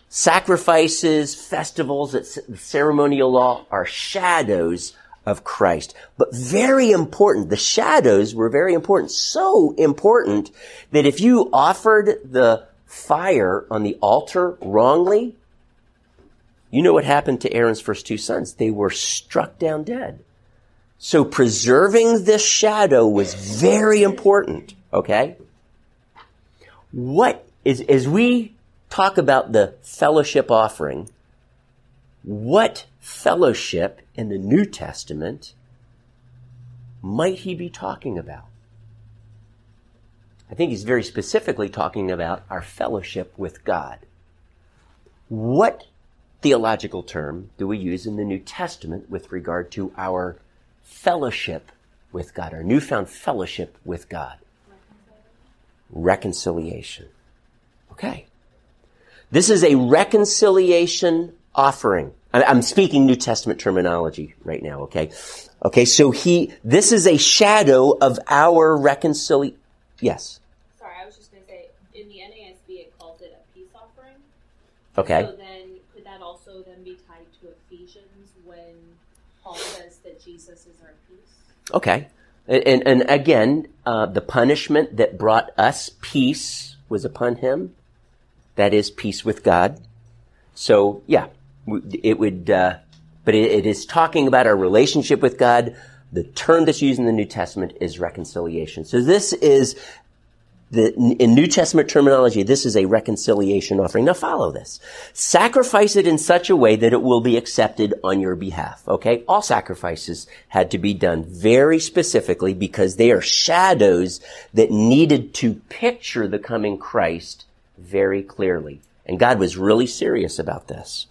sacrifices, festivals, ceremonial law are shadows of Christ. But very important, the shadows were very important, so important that if you offered the fire on the altar wrongly, you know what happened to Aaron's first two sons. They were struck down dead. So preserving this shadow was very important, okay? What is, as we talk about the fellowship offering, what fellowship in the New Testament might he be talking about? I think he's very specifically talking about our fellowship with God. What theological term do we use in the New Testament with regard to our fellowship with God, our newfound fellowship with God? Reconciliation. Okay. This is a reconciliation offering. I'm speaking New Testament terminology right now, okay? Okay, so he, this is a shadow of our reconciliation. Yes? Sorry, I was just going to say, in the N A S B, it calls it a peace offering. Okay. So then, could that Okay. And, and again, uh, the punishment that brought us peace was upon him. That is peace with God. So, yeah, it would, uh, but it, it is talking about our relationship with God. The term that's used in the New Testament is reconciliation. So this is, the in New Testament terminology, this is a reconciliation offering. Now follow this. Sacrifice it in such a way that it will be accepted on your behalf. Okay? All sacrifices had to be done very specifically because they are shadows that needed to picture the coming Christ very clearly. And God was really serious about this.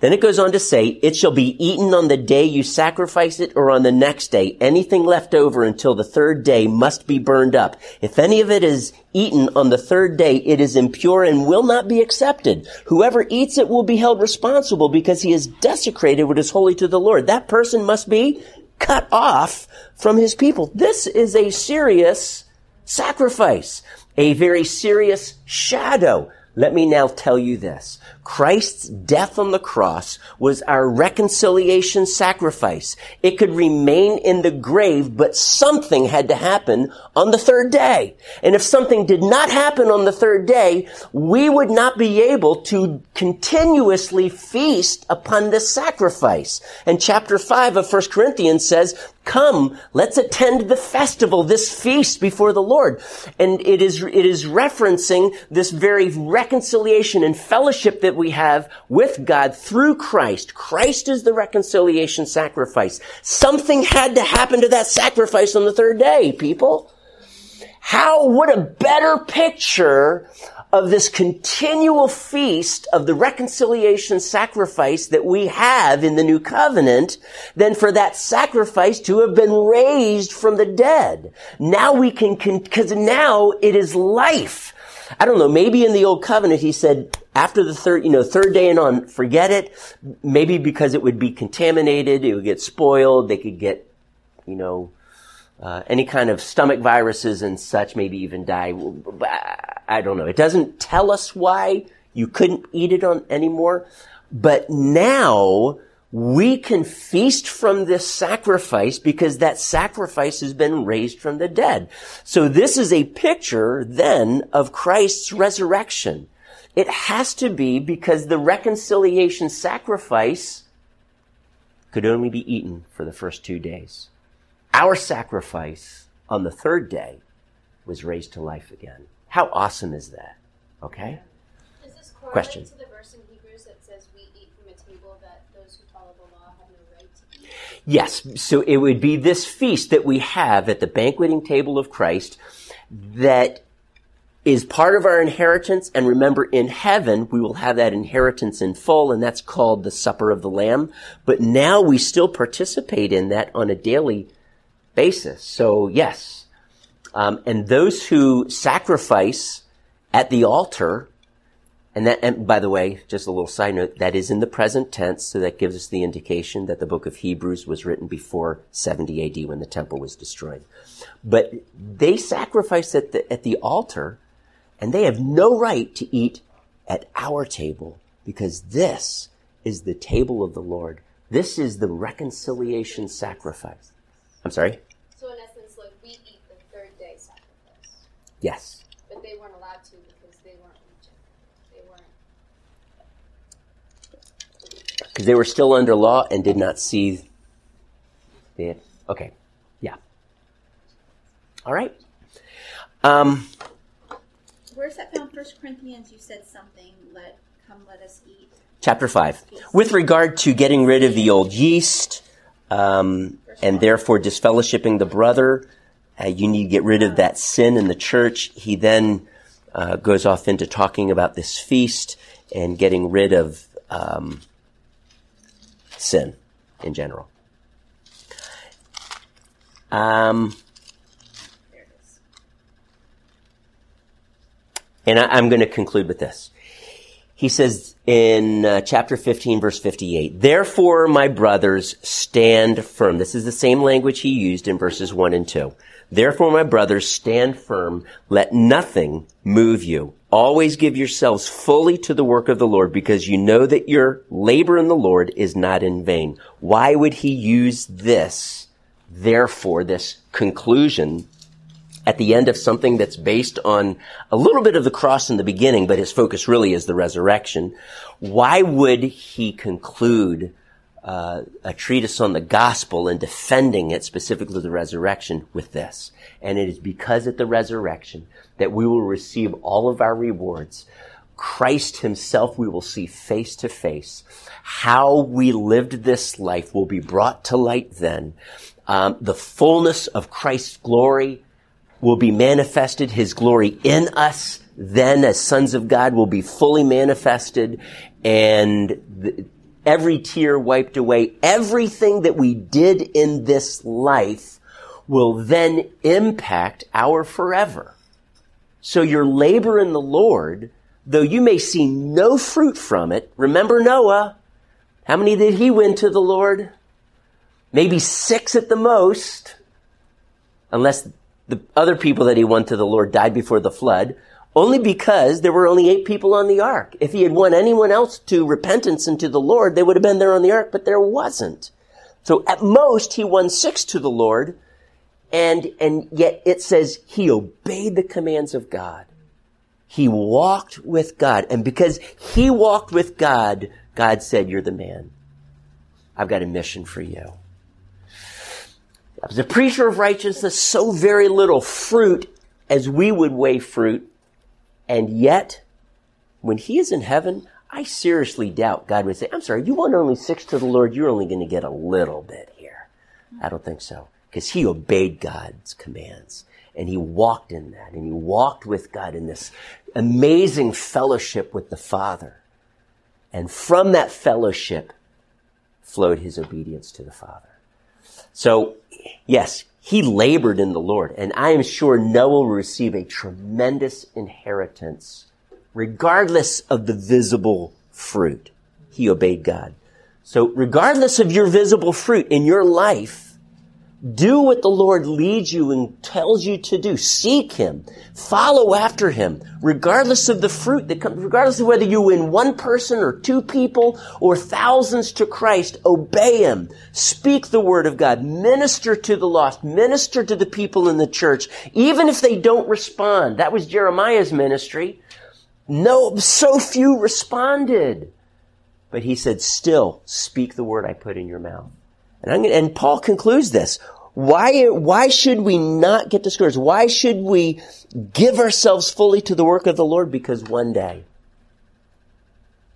Then it goes on to say, it shall be eaten on the day you sacrifice it or on the next day. Anything left over until the third day must be burned up. If any of it is eaten on the third day, it is impure and will not be accepted. Whoever eats it will be held responsible because he has desecrated what is holy to the Lord. That person must be cut off from his people. This is a serious sacrifice, a very serious shadow. Let me now tell you this. Christ's death on the cross was our reconciliation sacrifice. It could remain in the grave, but something had to happen on the third day. And if something did not happen on the third day, we would not be able to continuously feast upon this sacrifice. And chapter five of First Corinthians says, come, let's attend the festival, this feast before the Lord. And it is, it is referencing this very reconciliation and fellowship that we have with God through Christ. Christ is the reconciliation sacrifice. Something had to happen to that sacrifice on the third day, people. How, what a better picture of this continual feast of the reconciliation sacrifice that we have in the new covenant than for that sacrifice to have been raised from the dead. Now we can, because now it is life. I don't know, maybe in the old covenant he said, after the third, you know, third day and on, forget it. Maybe because it would be contaminated, it would get spoiled, they could get, you know, Uh, any kind of stomach viruses and such, maybe even die. I don't know. It doesn't tell us why you couldn't eat it on anymore. But now we can feast from this sacrifice because that sacrifice has been raised from the dead. So this is a picture then of Christ's resurrection. It has to be because the reconciliation sacrifice could only be eaten for the first two days. Our sacrifice on the third day was raised to life again. How awesome is that? Okay? Is this correlated to the verse in Hebrews that says we eat from a table that those who follow the law have no right to eat? Yes. So it would be this feast that we have at the banqueting table of Christ that is part of our inheritance. And remember, in heaven, we will have that inheritance in full, and that's called the Supper of the Lamb. But now we still participate in that on a daily basis. Basis. So yes, um, and those who sacrifice at the altar, and that, and by the way, just a little side note, that is in the present tense, so that gives us the indication that the book of Hebrews was written before seventy A D when the temple was destroyed. But they sacrifice at the at the altar, and they have no right to eat at our table because this is the table of the Lord. This is the reconciliation sacrifice. I'm sorry? So in essence, like, we eat the third day sacrifice. Yes. But they weren't allowed to because they weren't legitimate. They weren't. Because they were still under law and did not see the... Okay. Yeah. All right. Um, Where's that found? First Corinthians, you said something, let come let us eat. Chapter five. With regard to getting rid of the old yeast... Um, and therefore disfellowshipping the brother, uh, you need to get rid of that sin in the church. He then uh, goes off into talking about this feast and getting rid of um, sin in general. Um, and I, I'm going to conclude with this. He says in uh, chapter fifteen, verse fifty-eight, therefore, my brothers, stand firm. This is the same language he used in verses one and two. Therefore, my brothers, stand firm. Let nothing move you. Always give yourselves fully to the work of the Lord, because you know that your labor in the Lord is not in vain. Why would he use this therefore, this conclusion at the end of something that's based on a little bit of the cross in the beginning, but his focus really is the resurrection. Why would he conclude uh, a treatise on the gospel and defending it, specifically the resurrection, with this? And it is because at the resurrection that we will receive all of our rewards. Christ himself we will see face to face. How we lived this life will be brought to light then. Um, the fullness of Christ's glory will be manifested. His glory in us then as sons of God will be fully manifested. And the, every tear wiped away. Everything that we did in this life will then impact our forever. So your labor in the Lord, though you may see no fruit from it, remember Noah. How many did he win to the Lord? Maybe six at the most, unless the other people that he won to the Lord died before the flood, only because there were only eight people on the ark. If he had won anyone else to repentance and to the Lord, they would have been there on the ark, but there wasn't. So at most, he won six to the Lord, and and yet it says he obeyed the commands of God. He walked with God. And because he walked with God, God said, you're the man. I've got a mission for you. I was a preacher of righteousness, so very little fruit as we would weigh fruit. And yet, when he is in heaven, I seriously doubt God would say, I'm sorry, you want only six to the Lord. You're only going to get a little bit here. I don't think so. Because he obeyed God's commands. And he walked in that, and he walked with God in this amazing fellowship with the Father. And from that fellowship flowed his obedience to the Father. So, yes, he labored in the Lord, and I am sure Noah will receive a tremendous inheritance, regardless of the visible fruit. He obeyed God. So, regardless of your visible fruit in your life, do what the Lord leads you and tells you to do. Seek him. Follow after him. Regardless of the fruit that comes, regardless of whether you win one person or two people or thousands to Christ, obey him. Speak the word of God. Minister to the lost. Minister to the people in the church. Even if they don't respond. That was Jeremiah's ministry. No, so few responded. But he said, still speak the word I put in your mouth. And, I'm gonna, and Paul concludes this. Why, why should we not get discouraged? Why should we give ourselves fully to the work of the Lord? Because one day,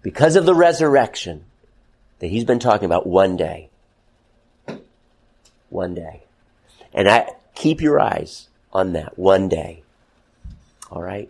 because of the resurrection that he's been talking about, one day, one day. And I keep your eyes on that one day. All right.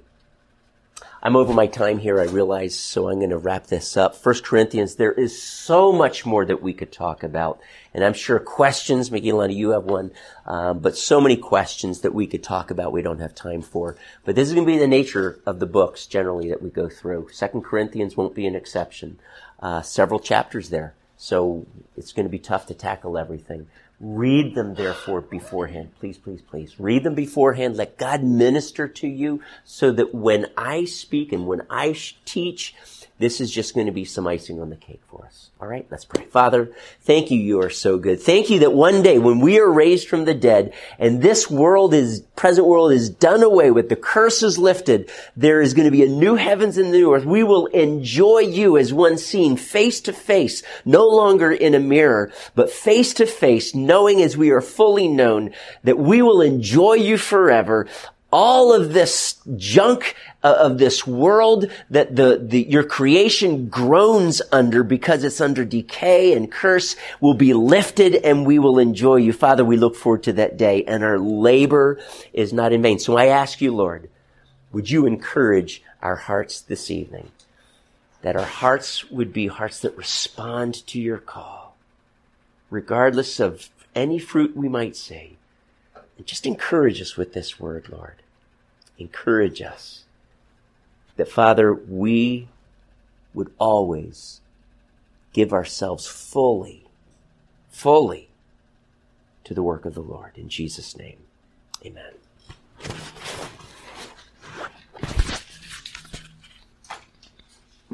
I'm over my time here, I realize, so I'm going to wrap this up. First Corinthians, there is so much more that we could talk about. And I'm sure questions, Miguelana, you have one, um, but so many questions that we could talk about we don't have time for. But this is going to be the nature of the books, generally, that we go through. Second Corinthians won't be an exception. Uh, several chapters there. So it's going to be tough to tackle everything. Read them, therefore, beforehand. Please, please, please. Read them beforehand. Let God minister to you so that when I speak and when I teach, this is just going to be some icing on the cake for us. All right, let's pray. Father, thank you. You are so good. Thank you that one day when we are raised from the dead and this world is, present world is done away with, the curse is lifted, there is going to be a new heavens and a new earth. We will enjoy you as one seen face to face, no longer in a mirror, but face to face, knowing as we are fully known that we will enjoy you forever. All of this junk of this world that the, the, your creation groans under because it's under decay and curse will be lifted and we will enjoy you. Father, we look forward to that day and our labor is not in vain. So I ask you, Lord, would you encourage our hearts this evening? That our hearts would be hearts that respond to your call, regardless of any fruit we might see. And just encourage us with this word, Lord. Encourage us that, Father, we would always give ourselves fully, fully to the work of the Lord. In Jesus' name, amen.